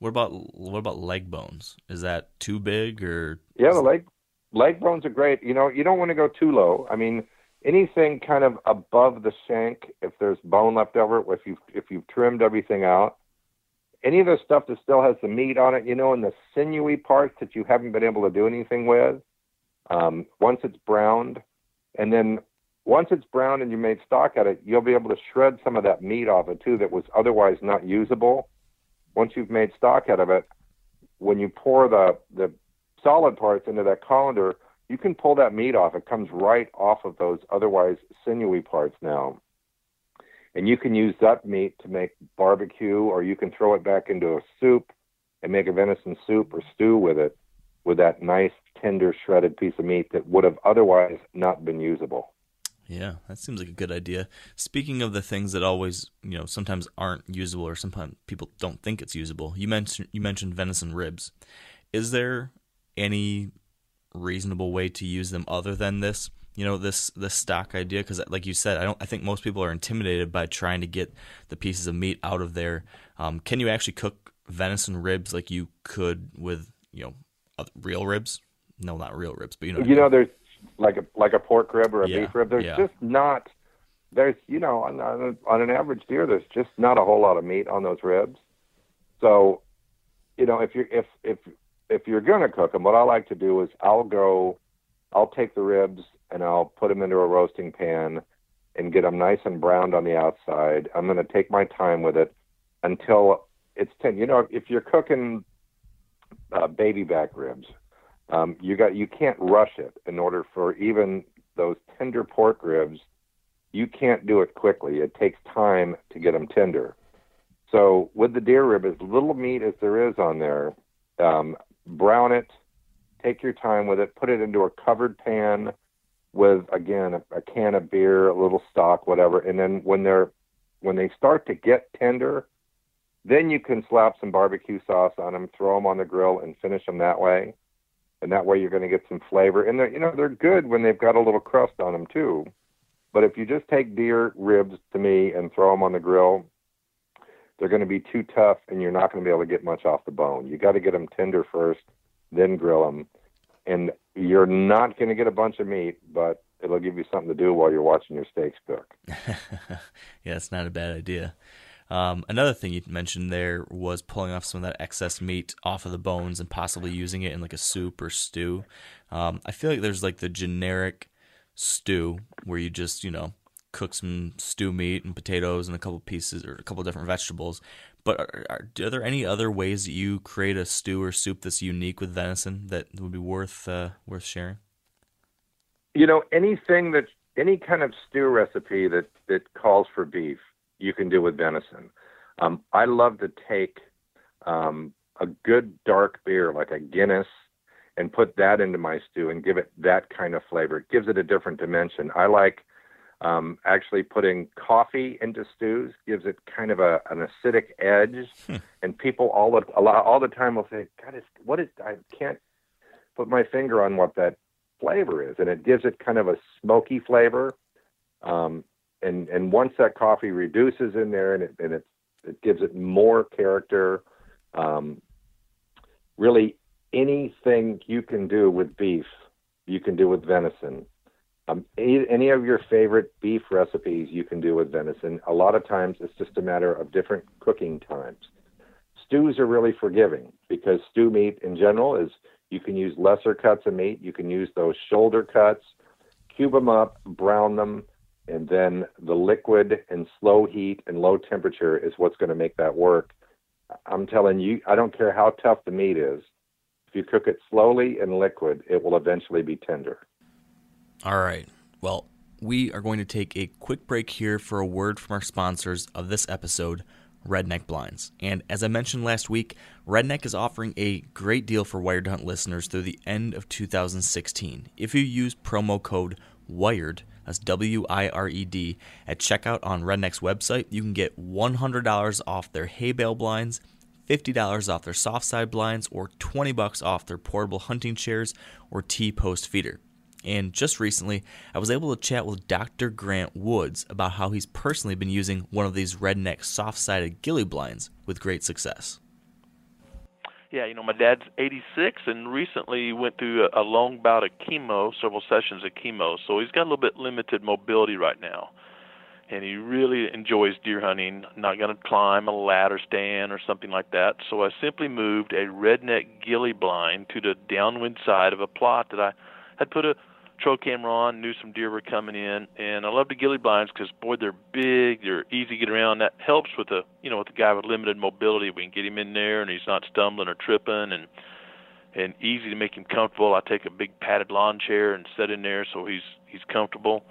What about leg bones? Is that too big or? Yeah, leg bones are great. You know, you don't want to go too low. I mean, anything kind of above the shank, if there's bone left over, if you've trimmed everything out, any of the stuff that still has the meat on it, you know, and the sinewy parts that you haven't been able to do anything with, once it's browned, and then once it's browned and you made stock at it, you'll be able to shred some of that meat off it too that was otherwise not usable. Once you've made stock out of it, when you pour the solid parts into that colander, you can pull that meat off. It comes right off of those otherwise sinewy parts now. And you can use that meat to make barbecue, or you can throw it back into a soup and make a venison soup or stew with it, with that nice, tender, shredded piece of meat that would have otherwise not been usable. Yeah, that seems like a good idea. Speaking of the things that always, you know, sometimes aren't usable or sometimes people don't think it's usable, you mentioned venison ribs. Is there any reasonable way to use them other than this? You know, this stock idea, because like you said, I think most people are intimidated by trying to get the pieces of meat out of there. Can you actually cook venison ribs like you could with, you know, real ribs? No, not real ribs, but you know. You know, there's like a pork rib or a beef rib. There's just not. There's, you know, on an average deer, there's just not a whole lot of meat on those ribs. So, you know, if you're gonna cook them, what I like to do is I'll take the ribs and I'll put them into a roasting pan and get them nice and browned on the outside. I'm going to take my time with it until it's tender. You know, if you're cooking baby back ribs, you can't rush it. In order for even those tender pork ribs, you can't do it quickly. It takes time to get them tender. So with the deer rib, as little meat as there is on there, brown it, take your time with it, put it into a covered pan, with, again, a can of beer, a little stock, whatever. And then when they start to get tender, then you can slap some barbecue sauce on them, throw them on the grill, and finish them that way. And that way you're going to get some flavor. And they're good when they've got a little crust on them too. But if you just take deer ribs to me and throw them on the grill, they're going to be too tough, and you're not going to be able to get much off the bone. You got to get them tender first, then grill them. And you're not going to get a bunch of meat, but it'll give you something to do while you're watching your steaks cook. Yeah, it's not a bad idea. Another thing you mentioned there was pulling off some of that excess meat off of the bones and possibly using it in like a soup or stew. I feel like there's like the generic stew where you just, cook some stew meat and potatoes and a couple pieces or a couple different vegetables. But are there any other ways that you create a stew or soup that's unique with venison that would be worth sharing? Any kind of stew recipe that calls for beef, you can do with venison. I love to take a good dark beer like a Guinness and put that into my stew and give it that kind of flavor. It gives it a different dimension. I like actually putting coffee into stews, gives it kind of an acidic edge. And people all the time will say, God, I can't put my finger on what that flavor is. And it gives it kind of a smoky flavor. And once that coffee reduces in there and it gives it more character, really anything you can do with beef, you can do with venison. Any of your favorite beef recipes you can do with venison. A lot of times it's just a matter of different cooking times. Stews are really forgiving because stew meat in general is you can use lesser cuts of meat. You can use those shoulder cuts, cube them up, brown them, and then the liquid and slow heat and low temperature is what's going to make that work. I'm telling you, I don't care how tough the meat is. If you cook it slowly and liquid, it will eventually be tender. All right. Well, we are going to take a quick break here for a word from our sponsors of this episode, Redneck Blinds. And as I mentioned last week, Redneck is offering a great deal for Wired to Hunt listeners through the end of 2016. If you use promo code WIRED, that's WIRED, at checkout on Redneck's website, you can get $100 off their hay bale blinds, $50 off their soft side blinds, or $20 off their portable hunting chairs or T-post feeder. And just recently, I was able to chat with Dr. Grant Woods about how he's personally been using one of these Redneck soft-sided ghillie blinds with great success. Yeah, my dad's 86 and recently went through a long bout of chemo, several sessions of chemo, so he's got a little bit limited mobility right now. And he really enjoys deer hunting, not going to climb a ladder stand or something like that. So I simply moved a Redneck ghillie blind to the downwind side of a plot that I had put a trail camera on, knew some deer were coming in, and I love the ghillie blinds because, boy, they're big, they're easy to get around. That helps with the with the guy with limited mobility. We can get him in there and he's not stumbling or tripping, and easy to make him comfortable. I take a big padded lawn chair and set in there so he's comfortable.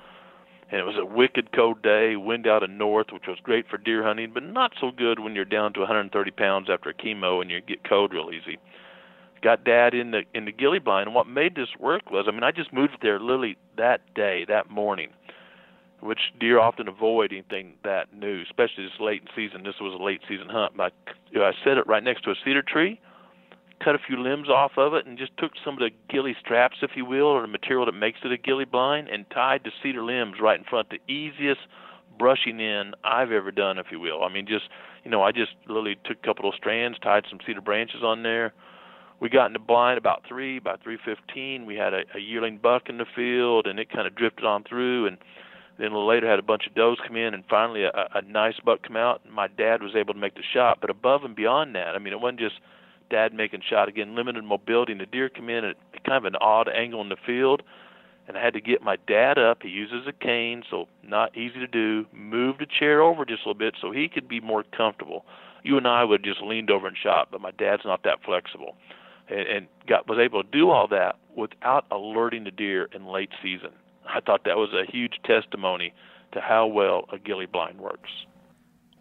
And it was a wicked cold day, wind out of north, which was great for deer hunting, but not so good when you're down to 130 pounds after chemo and you get cold real easy. Got Dad in the ghillie blind, and what made this work was, I just moved there literally that day, that morning, which deer often avoid anything that new, especially this late in season. This was a late season hunt. But I set it right next to a cedar tree, cut a few limbs off of it, and just took some of the ghillie straps, if you will, or the material that makes it a ghillie blind, and tied the cedar limbs right in front. The easiest brushing in I've ever done, if you will. I just literally took a couple of strands, tied some cedar branches on there. We got in the blind about 3, by 3:15. We had a yearling buck in the field, and it kind of drifted on through. And then a little later had a bunch of does come in, and finally a nice buck come out. And my dad was able to make the shot. But above and beyond that, it wasn't just Dad making shot. Again, limited mobility, and the deer come in at kind of an odd angle in the field. And I had to get my dad up. He uses a cane, so not easy to do. Move the chair over just a little bit so he could be more comfortable. You and I would have just leaned over and shot, but my dad's not that flexible. And was able to do all that without alerting the deer in late season. I thought that was a huge testimony to how well a ghillie blind works.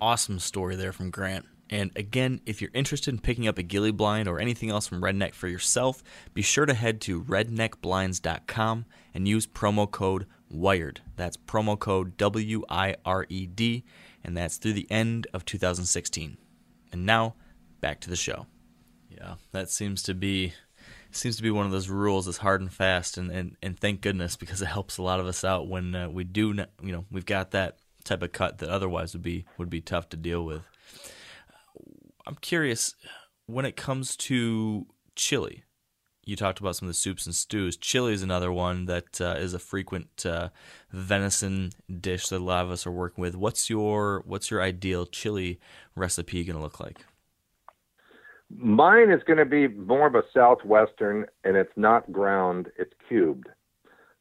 Awesome story there from Grant. And again, if you're interested in picking up a ghillie blind or anything else from Redneck for yourself, be sure to head to redneckblinds.com and use promo code WIRED. That's promo code WIRED, and that's through the end of 2016. And now, back to the show. Yeah, that seems to be one of those rules that's hard and fast, and thank goodness, because it helps a lot of us out when we do, you know, we've got that type of cut that otherwise would be tough to deal with. I'm curious, when it comes to chili, you talked about some of the soups and stews. Chili is another one that is a frequent venison dish that a lot of us are working with. What's your ideal chili recipe going to look like? Mine is going to be more of a Southwestern, and it's not ground, it's cubed.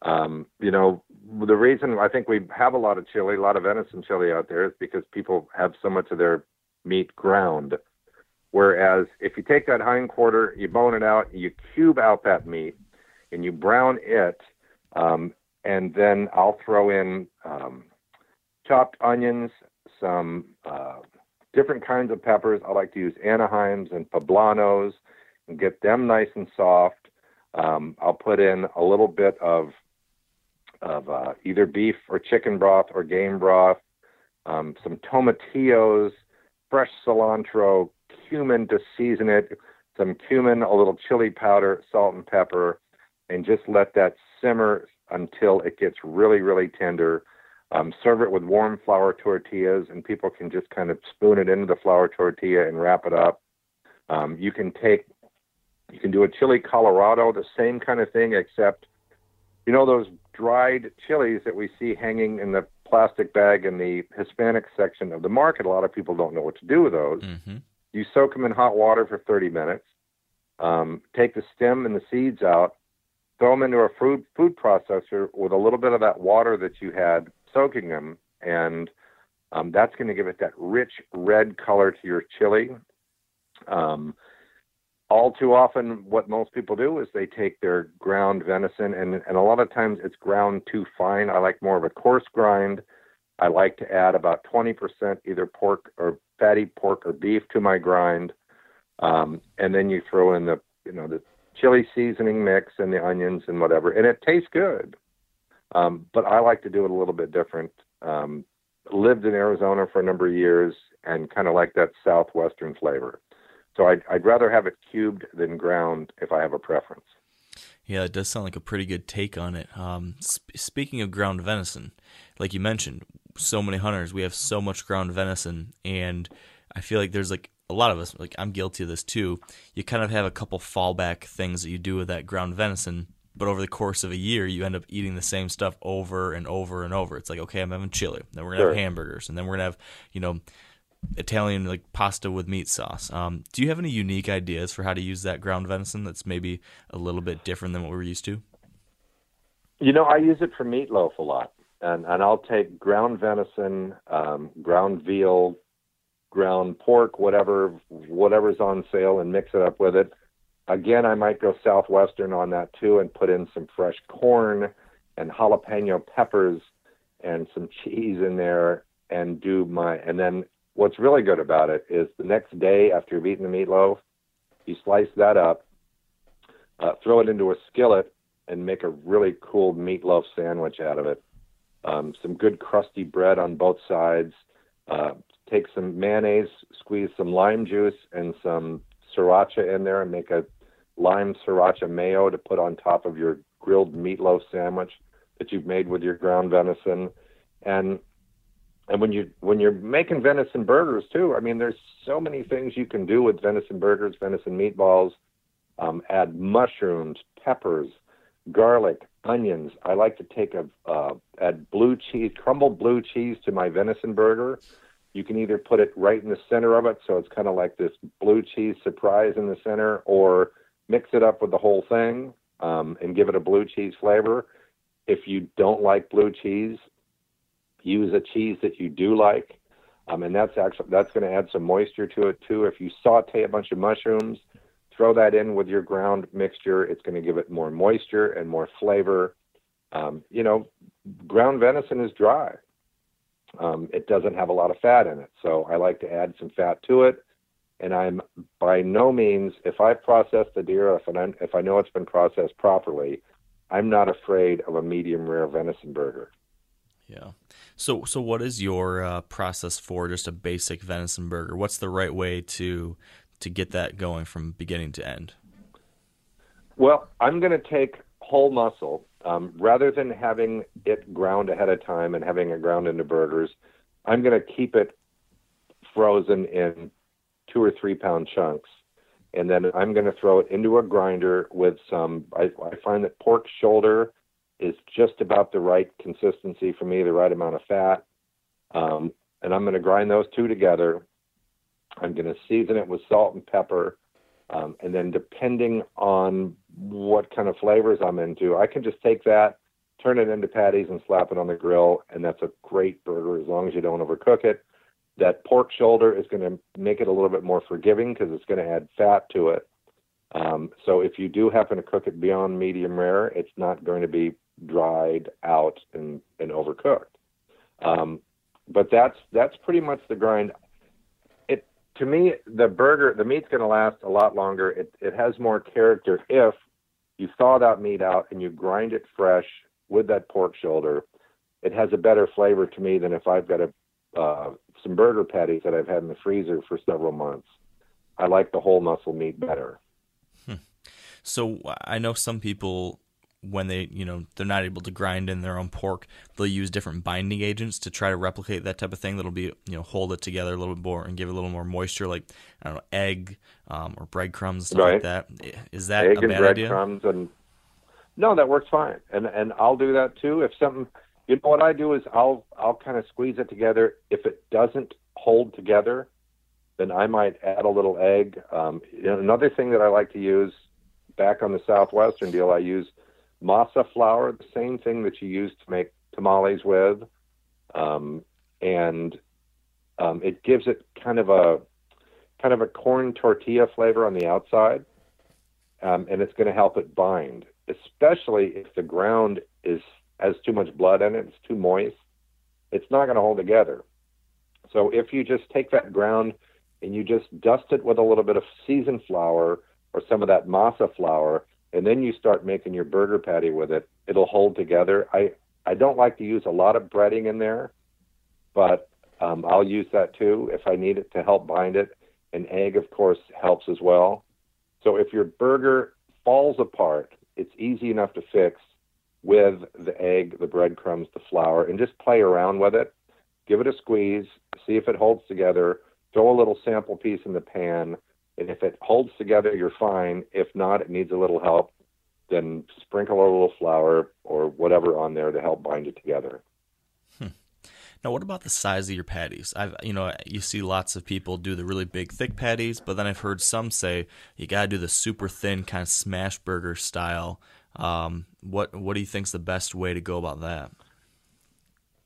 You know, the reason I think we have a lot of chili, a lot of venison chili out there, is because people have so much of their meat ground. Whereas if you take that hind quarter, you bone it out, you cube out that meat, and you brown it, and then I'll throw in chopped onions, some different kinds of peppers. I like to use Anaheims and Poblanos and get them nice and soft. I'll put in a little bit of either beef or chicken broth or game broth, some tomatillos, fresh cilantro, cumin to season it, some cumin, a little chili powder, salt and pepper, and just let that simmer until it gets really, really tender. Serve it with warm flour tortillas, and people can just kind of spoon it into the flour tortilla and wrap it up. You can do a chili Colorado, the same kind of thing, except, you know, those dried chilies that we see hanging in the plastic bag in the Hispanic section of the market. A lot of people don't know what to do with those. Mm-hmm. You soak them in hot water for 30 minutes, take the stem and the seeds out, throw them into a food processor with a little bit of that water that you had soaking them, and that's going to give it that rich red color to your chili. All too often, what most people do is they take their ground venison, and a lot of times it's ground too fine. I like more of a coarse grind. I like to add about 20% either pork or fatty pork or beef to my grind, and then you throw in the chili seasoning mix and the onions and whatever, and it tastes good. But I like to do it a little bit different. Lived in Arizona for a number of years and kind of like that Southwestern flavor. So I'd rather have it cubed than ground if I have a preference. Yeah, it does sound like a pretty good take on it. Speaking of ground venison, like you mentioned, so many hunters, we have so much ground venison, and I feel like there's like a lot of us, like I'm guilty of this too, you kind of have a couple fallback things that you do with that ground venison, but over the course of a year, you end up eating the same stuff over and over and over. It's like, okay, I'm having chili, then we're going to have hamburgers, and then we're going to have, you know, Italian like pasta with meat sauce. Do you have any unique ideas for how to use that ground venison that's maybe a little bit different than what we're used to? You know, I use it for meatloaf a lot, and I'll take ground venison, ground veal, ground pork, whatever's on sale, and mix it up with it. Again, I might go Southwestern on that too and put in some fresh corn and jalapeno peppers and some cheese in there and then what's really good about it is the next day after you've eaten the meatloaf, you slice that up, throw it into a skillet, and make a really cool meatloaf sandwich out of it. Some good crusty bread on both sides. Take some mayonnaise, squeeze some lime juice and some sriracha in there, and make a lime sriracha mayo to put on top of your grilled meatloaf sandwich that you've made with your ground venison. And when you're making venison burgers too, I mean, there's so many things you can do with venison burgers, venison meatballs. Add mushrooms, peppers, garlic, onions. I like to take add blue cheese, crumbled blue cheese to my venison burger. You can either put it right in the center of it, so it's kind of like this blue cheese surprise in the center, or mix it up with the whole thing and give it a blue cheese flavor. If you don't like blue cheese, use a cheese that you do like, and that's going to add some moisture to it too. If you saute a bunch of mushrooms, throw that in with your ground mixture. It's going to give it more moisture and more flavor. You know, ground venison is dry. It doesn't have a lot of fat in it, so I like to add some fat to it. And I'm by no means, if I process the deer, if I know it's been processed properly, I'm not afraid of a medium rare venison burger. Yeah. So what is your process for just a basic venison burger? What's the right way to get that going from beginning to end? Well, I'm going to take whole muscle. Rather than having it ground ahead of time and having it ground into burgers, I'm going to keep it frozen in 2 or 3 pound chunks. And then I'm going to throw it into a grinder with some, I find that pork shoulder is just about the right consistency for me, the right amount of fat. And I'm going to grind those two together. I'm going to season it with salt and pepper. And then depending on what kind of flavors I'm into, I can just take that, turn it into patties and slap it on the grill. And that's a great burger as long as you don't overcook it. That pork shoulder is going to make it a little bit more forgiving because it's going to add fat to it. So if you do happen to cook it beyond medium rare, it's not going to be dried out and overcooked. But that's pretty much the grind. To me, the meat's going to last a lot longer. It has more character if you thaw that meat out and you grind it fresh with that pork shoulder. It has a better flavor to me than if I've got some burger patties that I've had in the freezer for several months. I like the whole muscle meat better. So I know some people, when they're not able to grind in their own pork, they'll use different binding agents to try to replicate that type of thing. That'll be, hold it together a little bit more and give it a little more moisture, like, I don't know, egg or breadcrumbs, stuff right. Like that. Is that egg a bad idea? No, that works fine. And I'll do that too. If something, what I do is I'll kind of squeeze it together. If it doesn't hold together, then I might add a little egg. Another thing that I like to use back on the Southwestern deal, I use masa flour, the same thing that you use to make tamales with. And it gives it kind of a corn tortilla flavor on the outside. And it's going to help it bind, especially if the ground has too much blood in it. It's too moist. It's not going to hold together. So if you just take that ground and you just dust it with a little bit of seasoned flour or some of that masa flour, and then you start making your burger patty with it, it'll hold together. I don't like to use a lot of breading in there, but I'll use that too if I need it to help bind it. And egg, of course, helps as well. So if your burger falls apart, it's easy enough to fix with the egg, the breadcrumbs, the flour, and just play around with it. Give it a squeeze, see if it holds together, throw a little sample piece in the pan, and if it holds together, you're fine. If not, it needs a little help, then sprinkle a little flour or whatever on there to help bind it together. Now, what about the size of your patties? You see lots of people do the really big, thick patties, but then I've heard some say you got to do the super thin kind of smash burger style. What do you think's the best way to go about that?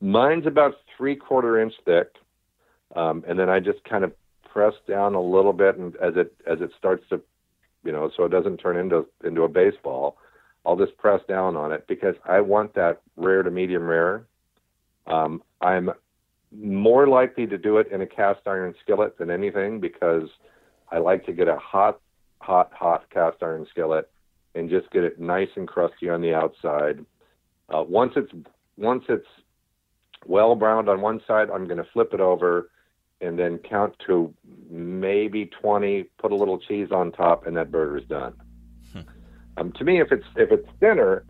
Mine's about 3/4 inch thick, and then I just kind of press down a little bit, and as it starts to, so it doesn't turn into a baseball, I'll just press down on it because I want that rare to medium rare. I'm more likely to do it in a cast iron skillet than anything because I like to get a hot cast iron skillet and just get it nice and crusty on the outside. Once it's well browned on one side, I'm going to flip it over and then count to maybe 20, put a little cheese on top, and that burger's done. To me, if it's thinner,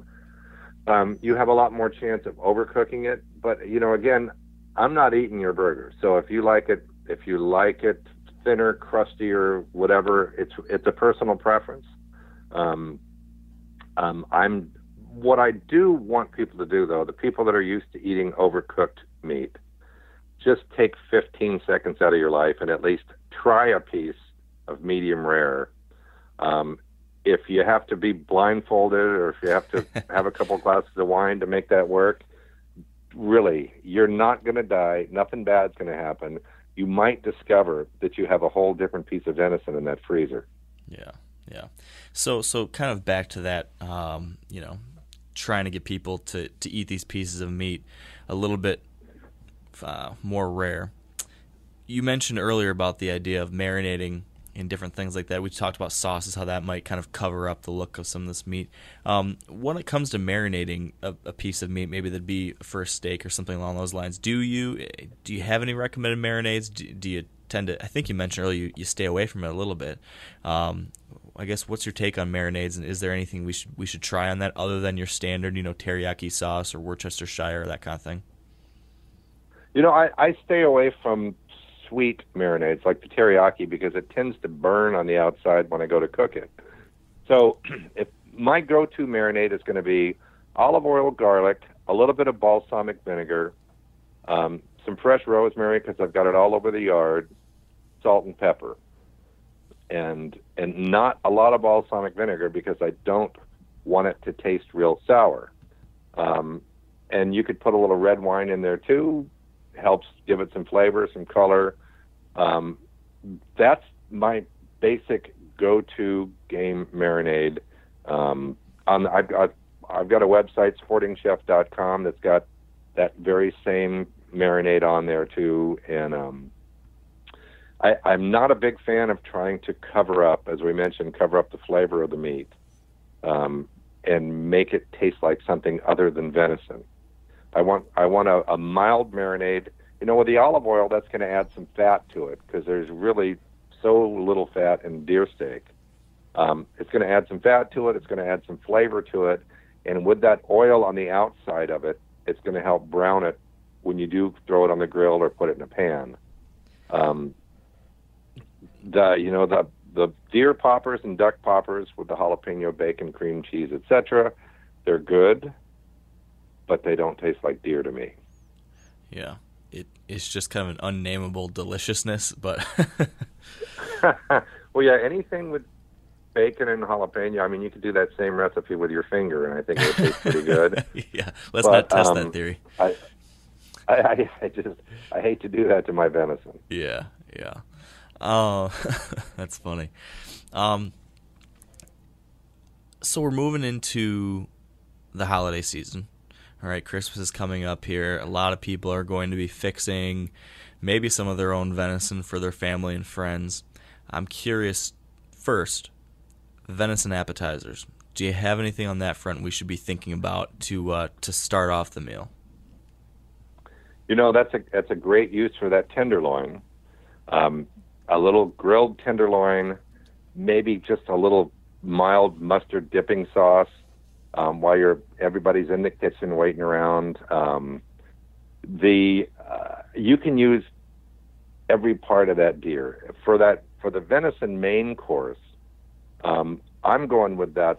you have a lot more chance of overcooking it. But again, I'm not eating your burger, so if you like it thinner, crustier, whatever, it's a personal preference. What I do want people to do, though, the people that are used to eating overcooked meat, just take 15 seconds out of your life and at least try a piece of medium rare. If you have to be blindfolded or if you have to have a couple glasses of wine to make that work, really, you're not going to die. Nothing bad's going to happen. You might discover that you have a whole different piece of venison in that freezer. Yeah. So kind of back to that, trying to get people to eat these pieces of meat a little bit more rare. You mentioned earlier about the idea of marinating and different things like that. We talked about sauces, how that might kind of cover up the look of some of this meat. When it comes to marinating a piece of meat, maybe that'd be for a steak or something along those lines. Do you have any recommended marinades? Do you tend to? I think you mentioned earlier you stay away from it a little bit. I guess what's your take on marinades, and is there anything we should try on that other than your standard, teriyaki sauce or Worcestershire, that kind of thing? I stay away from sweet marinades like the teriyaki because it tends to burn on the outside when I go to cook it. So if my go-to marinade is going to be olive oil, garlic, a little bit of balsamic vinegar, some fresh rosemary because I've got it all over the yard, salt and pepper, and not a lot of balsamic vinegar because I don't want it to taste real sour. And you could put a little red wine in there too. Helps give it some flavor, some color. That's my basic go-to game marinade. I've got a website, sportingchef.com, that's got that very same marinade on there too. And I'm not a big fan of trying to cover up, as we mentioned, cover up the flavor of the meat and make it taste like something other than venison. I want a mild marinade. With the olive oil, that's going to add some fat to it because there's really so little fat in deer steak. It's going to add some fat to it. It's going to add some flavor to it. And with that oil on the outside of it, it's going to help brown it when you do throw it on the grill or put it in a pan. The deer poppers and duck poppers with the jalapeno, bacon, cream cheese, etc., they're good, but they don't taste like deer to me. Yeah. It's just kind of an unnameable deliciousness, but well, yeah, anything with bacon and jalapeno, you could do that same recipe with your finger and I think it would taste pretty good. Yeah. Let's not test that theory. I hate to do that to my venison. Yeah. Yeah. Oh, that's funny. So we're moving into the holiday season. All right, Christmas is coming up here. A lot of people are going to be fixing maybe some of their own venison for their family and friends. I'm curious, first, venison appetizers. Do you have anything on that front we should be thinking about to start off the meal? That's a great use for that tenderloin. A little grilled tenderloin, maybe just a little mild mustard dipping sauce. While everybody's in the kitchen waiting around, you can use every part of that deer for the venison main course. I'm going with that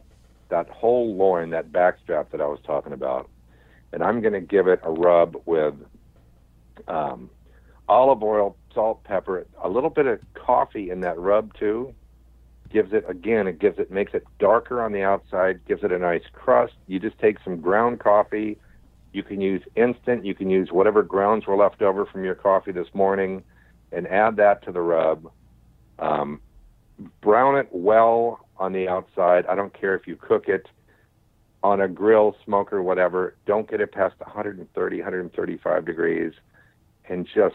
whole loin, that backstrap that I was talking about, and I'm going to give it a rub with olive oil, salt, pepper, a little bit of coffee in that rub too. Makes it darker on the outside, gives it a nice crust. You just take some ground coffee. You can use instant. You can use whatever grounds were left over from your coffee this morning and add that to the rub. Brown it well on the outside. I don't care if you cook it on a grill, smoker, whatever. Don't get it past 130, 135 degrees. And just,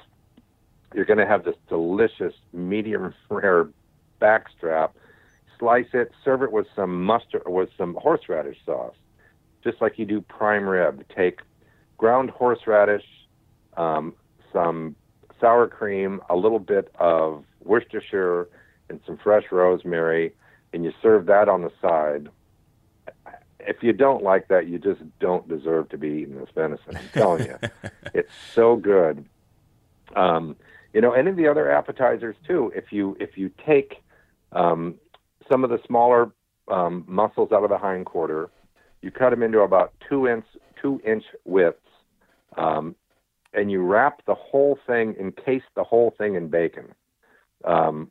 you're going to have this delicious medium rare backstrap. Slice it, serve it with some mustard or with some horseradish sauce, just like you do prime rib. Take ground horseradish, some sour cream, a little bit of Worcestershire, and some fresh rosemary, and you serve that on the side. If you don't like that, you just don't deserve to be eating this venison. I'm telling you, it's so good. Any of the other appetizers too. If you take some of the smaller muscles out of the hindquarter, you cut them into about two inch widths, and you wrap the whole thing, encase the whole thing in bacon, and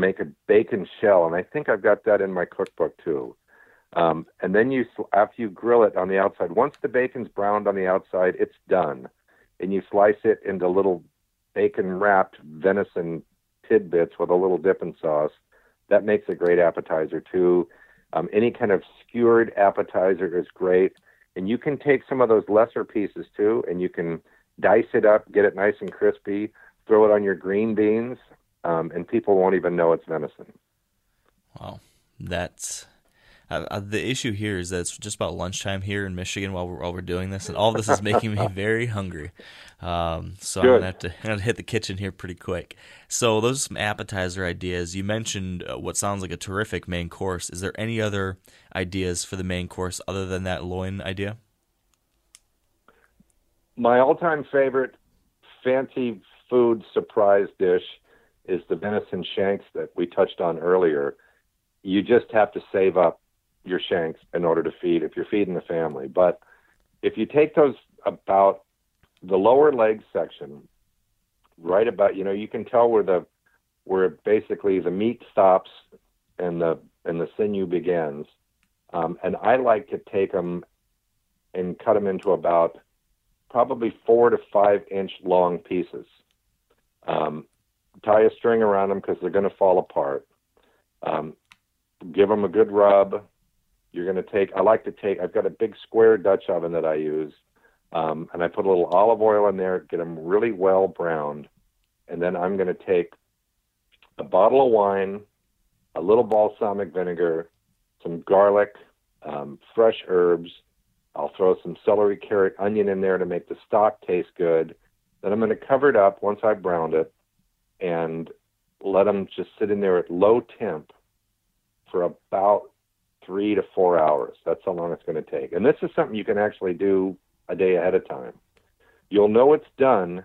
make a bacon shell. And I think I've got that in my cookbook too. And then after you grill it on the outside, once the bacon's browned on the outside, it's done, and you slice it into little bacon wrapped venison tidbits with a little dipping sauce. That makes a great appetizer too. Any kind of skewered appetizer is great. And you can take some of those lesser pieces too, and you can dice it up, get it nice and crispy, throw it on your green beans, and people won't even know it's venison. Wow. That's the issue here is that it's just about lunchtime here in Michigan while we're doing this, and all this is making me very hungry. So good. I'm gonna hit the kitchen here pretty quick. So those are some appetizer ideas. You mentioned what sounds like a terrific main course. Is there any other ideas for the main course other than that loin idea? My all-time favorite fancy food surprise dish is the venison shanks that we touched on earlier. You just have to save up your shanks in order to feed if you're feeding the family. But if you take those about the lower leg section, right about, you know, you can tell where basically the meat stops and the sinew begins. And I like to take them and cut them into about probably 4 to 5 inch long pieces. Tie a string around them because they're going to fall apart. Give them a good rub. You're going to take, I've got a big square Dutch oven that I use. And I put a little olive oil in there, get them really well browned. And then I'm going to take a bottle of wine, a little balsamic vinegar, some garlic, fresh herbs. I'll throw some celery, carrot, onion in there to make the stock taste good. Then I'm going to cover it up once I've browned it and let them just sit in there at low temp for about 3 to 4 hours. That's how long it's going to take. And this is something you can actually do a day ahead of time. You'll know it's done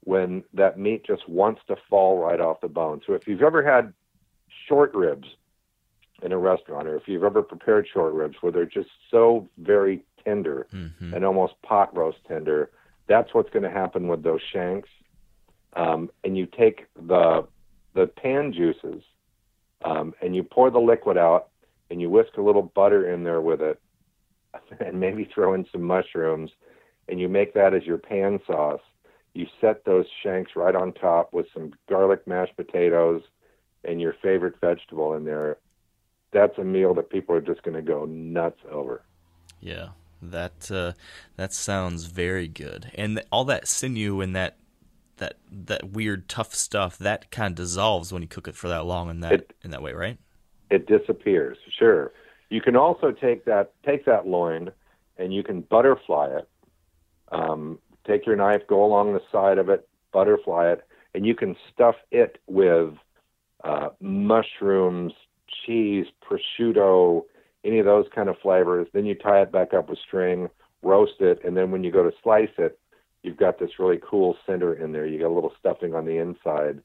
when that meat just wants to fall right off the bone. So if you've ever had short ribs in a restaurant, or if you've ever prepared short ribs where they're just so very tender and almost pot roast tender, that's what's going to happen with those shanks. And you take the pan juices, and you pour the liquid out, and you whisk a little butter in there with it, and maybe throw in some mushrooms, and you make that as your pan sauce. You set those shanks right on top with some garlic mashed potatoes and your favorite vegetable in there. That's a meal that people are just going to go nuts over. Yeah, that sounds very good. And all that sinew and that weird tough stuff that kind of dissolves when you cook it for that long in that way, right? It disappears. Sure. You can also take that loin and you can butterfly it. Take your knife, go along the side of it, butterfly it, and you can stuff it with mushrooms, cheese, prosciutto, any of those kind of flavors. Then you tie it back up with string, roast it, and then when you go to slice it, you've got this really cool center in there. You got a little stuffing on the inside.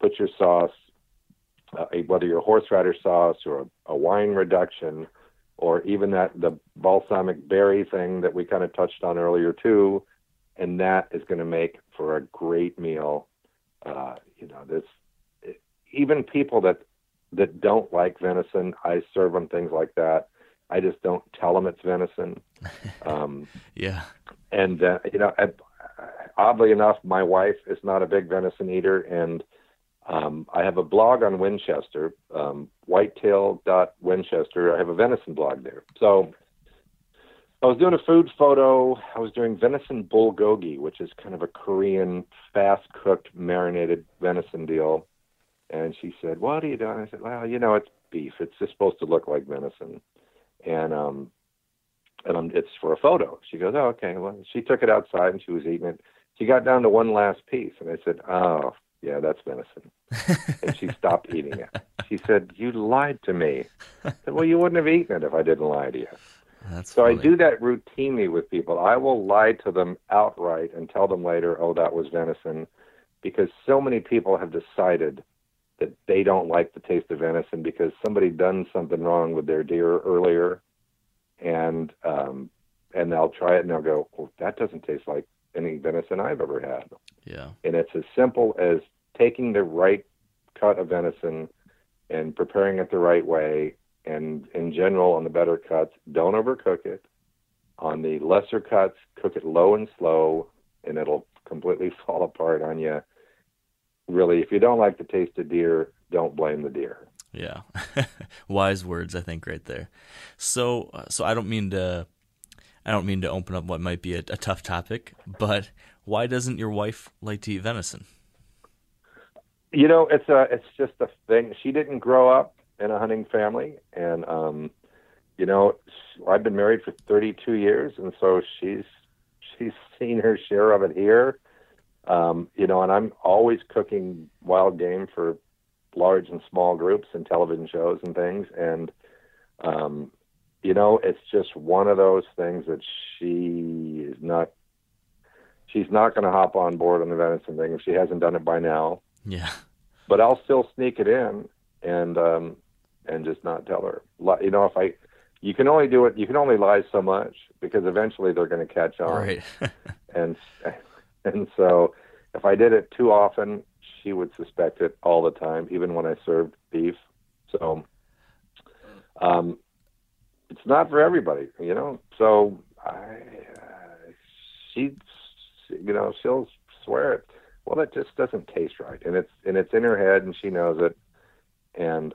Put your sauce, whether your horseradish sauce or a wine reduction, or even the balsamic berry thing that we kind of touched on earlier too, and that is going to make for a great meal. Even people that don't like venison, I serve them things like that. I just don't tell them it's venison. Yeah. And, oddly enough, my wife is not a big venison eater. And I have a blog on Winchester, whitetail.winchester. I have a venison blog there. So I was doing a food photo. I was doing venison bulgogi, which is kind of a Korean fast-cooked marinated venison deal. And she said, "What are you doing?" I said, "Well, it's beef. It's just supposed to look like venison." And it's for a photo. She goes, "Oh, okay." Well, she took it outside and she was eating it. She got down to one last piece. And I said, "Oh, yeah, that's venison." And she stopped eating it. She said, "You lied to me." I said, "Well, you wouldn't have eaten it if I didn't lie to you." That's so funny. I do that routinely with people. I will lie to them outright and tell them later, "Oh, that was venison," because so many people have decided that they don't like the taste of venison because somebody done something wrong with their deer earlier. And they'll try it and they'll go, "Well, that doesn't taste like any venison I've ever had." Yeah. And it's as simple as taking the right cut of venison and preparing it the right way. And in general, on the better cuts, don't overcook it. On the lesser cuts, cook it low and slow, and it'll completely fall apart on you. Really, if you don't like the taste of deer, don't blame the deer. Yeah. Wise words, I think, right there. So I don't mean to open up what might be a tough topic, but why doesn't your wife like to eat venison? You know, it's just a thing. She didn't grow up in a hunting family, and you know, I've been married for 32 years, and so she's seen her share of it here. You know, and I'm always cooking wild game for large and small groups and television shows and things. And, you know, it's just one of those things that she's not going to hop on board on the venison thing if she hasn't done it by now. Yeah. But I'll still sneak it in and just not tell her. You know, you can only lie so much because eventually they're going to catch on. Right. And so if I did it too often, she would suspect it all the time, even when I served beef. So it's not for everybody, you know. So you know, she'll swear it. Well, that just doesn't taste right. And it's in her head, and she knows it. And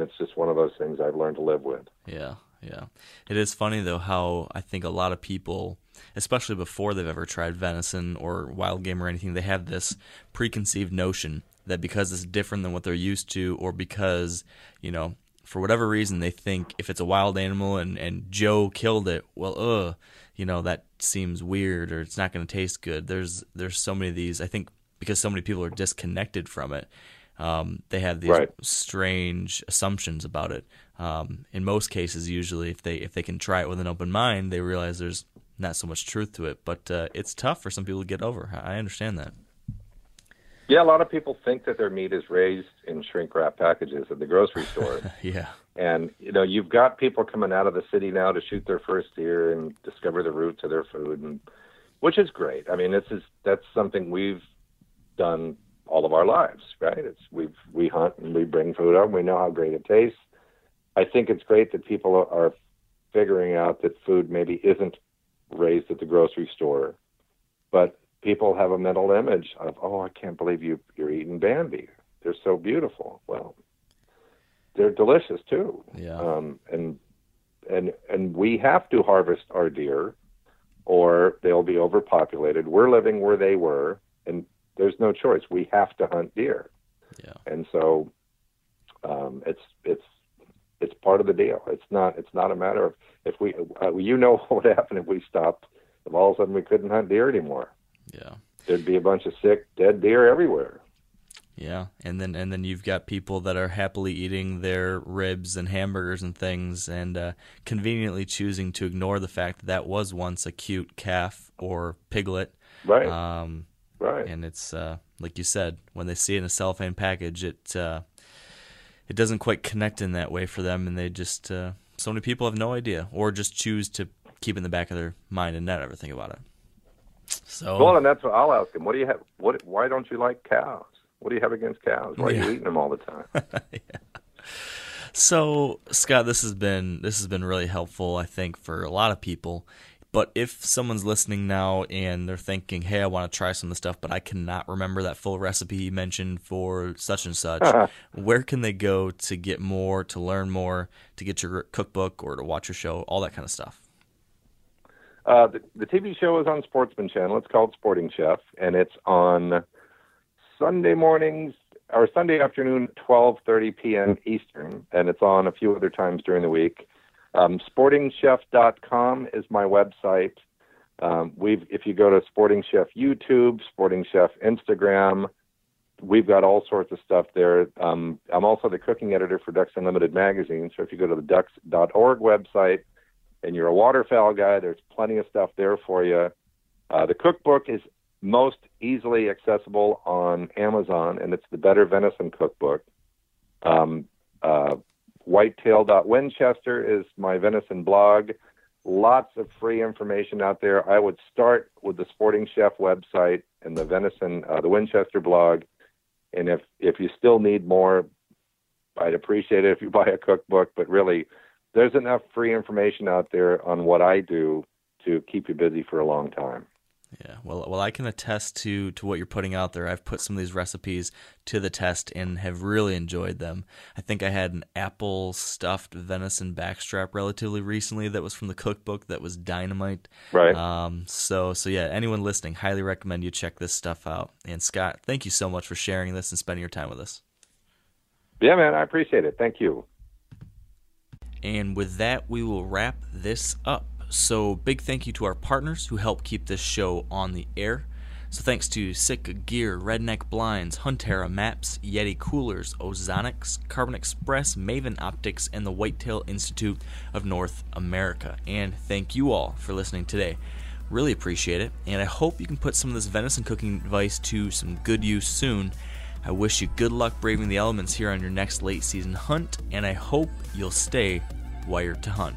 it's just one of those things I've learned to live with. Yeah. Yeah. It is funny, though, how I think a lot of people, especially before they've ever tried venison or wild game or anything, they have this preconceived notion that because it's different than what they're used to, or because, you know, for whatever reason, they think if it's a wild animal and Joe killed it, well, you know, that seems weird, or it's not going to taste good. There's so many of these, I think, because so many people are disconnected from it. They have these right. strange assumptions about it. In most cases, usually, if they can try it with an open mind, they realize there's not so much truth to it. But it's tough for some people to get over. I understand that. Yeah, a lot of people think that their meat is raised in shrink wrap packages at the grocery store. Yeah. And, you know, you've got people coming out of the city now to shoot their first deer and discover the roots of their food, which is great. I mean, that's something we've done all of our lives, right? We hunt and we bring food up. We know how great it tastes. I think it's great that people are figuring out that food maybe isn't raised at the grocery store, but people have a mental image of, oh, I can't believe you're eating Bambi. They're so beautiful. Well, they're delicious too. Yeah. And we have to harvest our deer, or they'll be overpopulated. We're living where they were, and there's no choice. We have to hunt deer. Yeah. And so it's part of the deal. It's not a matter of if we, you know, what would happen if we stopped, if all of a sudden we couldn't hunt deer anymore. Yeah. There'd be a bunch of sick, dead deer everywhere. Yeah. And then you've got people that are happily eating their ribs and hamburgers and things, and conveniently choosing to ignore the fact that was once a cute calf or piglet. Right. Right. And it's, like you said, when they see it in a cellophane package, it doesn't quite connect in that way for them, and they just, so many people have no idea, or just choose to keep in the back of their mind and not ever think about it. So, well, and that's what I'll ask them. What do you have? Why don't you like cows? What do you have against cows? Why are you eating them all the time? Yeah. So, Scott, this has been really helpful, I think, for a lot of people. But if someone's listening now and they're thinking, hey, I want to try some of the stuff, but I cannot remember that full recipe you mentioned for such and such, where can they go to get more, to learn more, to get your cookbook or to watch your show, all that kind of stuff? The TV show is on Sportsman Channel. It's called Sporting Chef, and it's on Sunday mornings or Sunday afternoon, 12:30 p.m. Eastern, and it's on a few other times during the week. SportingChef.com is my website. If you go to Sporting Chef YouTube, Sporting Chef Instagram, we've got all sorts of stuff there. I'm also the cooking editor for Ducks Unlimited magazine. So if you go to the ducks.org website and you're a waterfowl guy, there's plenty of stuff there for you. The cookbook is most easily accessible on Amazon, and it's The Better Venison Cookbook. Whitetail.Winchester is my venison blog. Lots of free information out there. I would start with the Sporting Chef website and the venison, the Winchester blog. And if you still need more, I'd appreciate it if you buy a cookbook. But really, there's enough free information out there on what I do to keep you busy for a long time. Yeah, well, I can attest to what you're putting out there. I've put some of these recipes to the test and have really enjoyed them. I think I had an apple stuffed venison backstrap relatively recently that was from the cookbook that was dynamite. Right. So yeah, anyone listening, highly recommend you check this stuff out. And Scott, thank you so much for sharing this and spending your time with us. Yeah, man, I appreciate it. Thank you. And with that, we will wrap this up. So big thank you to our partners who help keep this show on the air. So thanks to Sitka Gear, Redneck Blinds, Hunterra Maps, Yeti Coolers, Ozonics, Carbon Express, Maven Optics, and the Whitetail Institute of North America. And thank you all for listening today. Really appreciate it. And I hope you can put some of this venison cooking advice to some good use soon. I wish you good luck braving the elements here on your next late season hunt, and I hope you'll stay wired to hunt.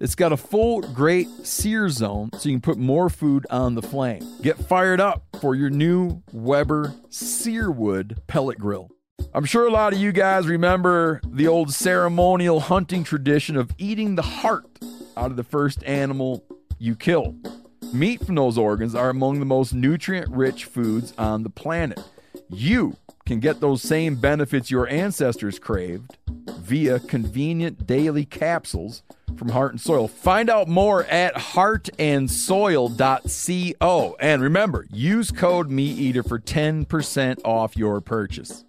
It's got a full great sear zone, so you can put more food on the flame. Get fired up for your new Weber Searwood pellet grill. I'm sure a lot of you guys remember the old ceremonial hunting tradition of eating the heart out of the first animal you kill. Meat from those organs are among the most nutrient-rich foods on the planet. You can get those same benefits your ancestors craved via convenient daily capsules from Heart and Soil. Find out more at heartandsoil.co. And remember, use code MeatEater for 10% off your purchase.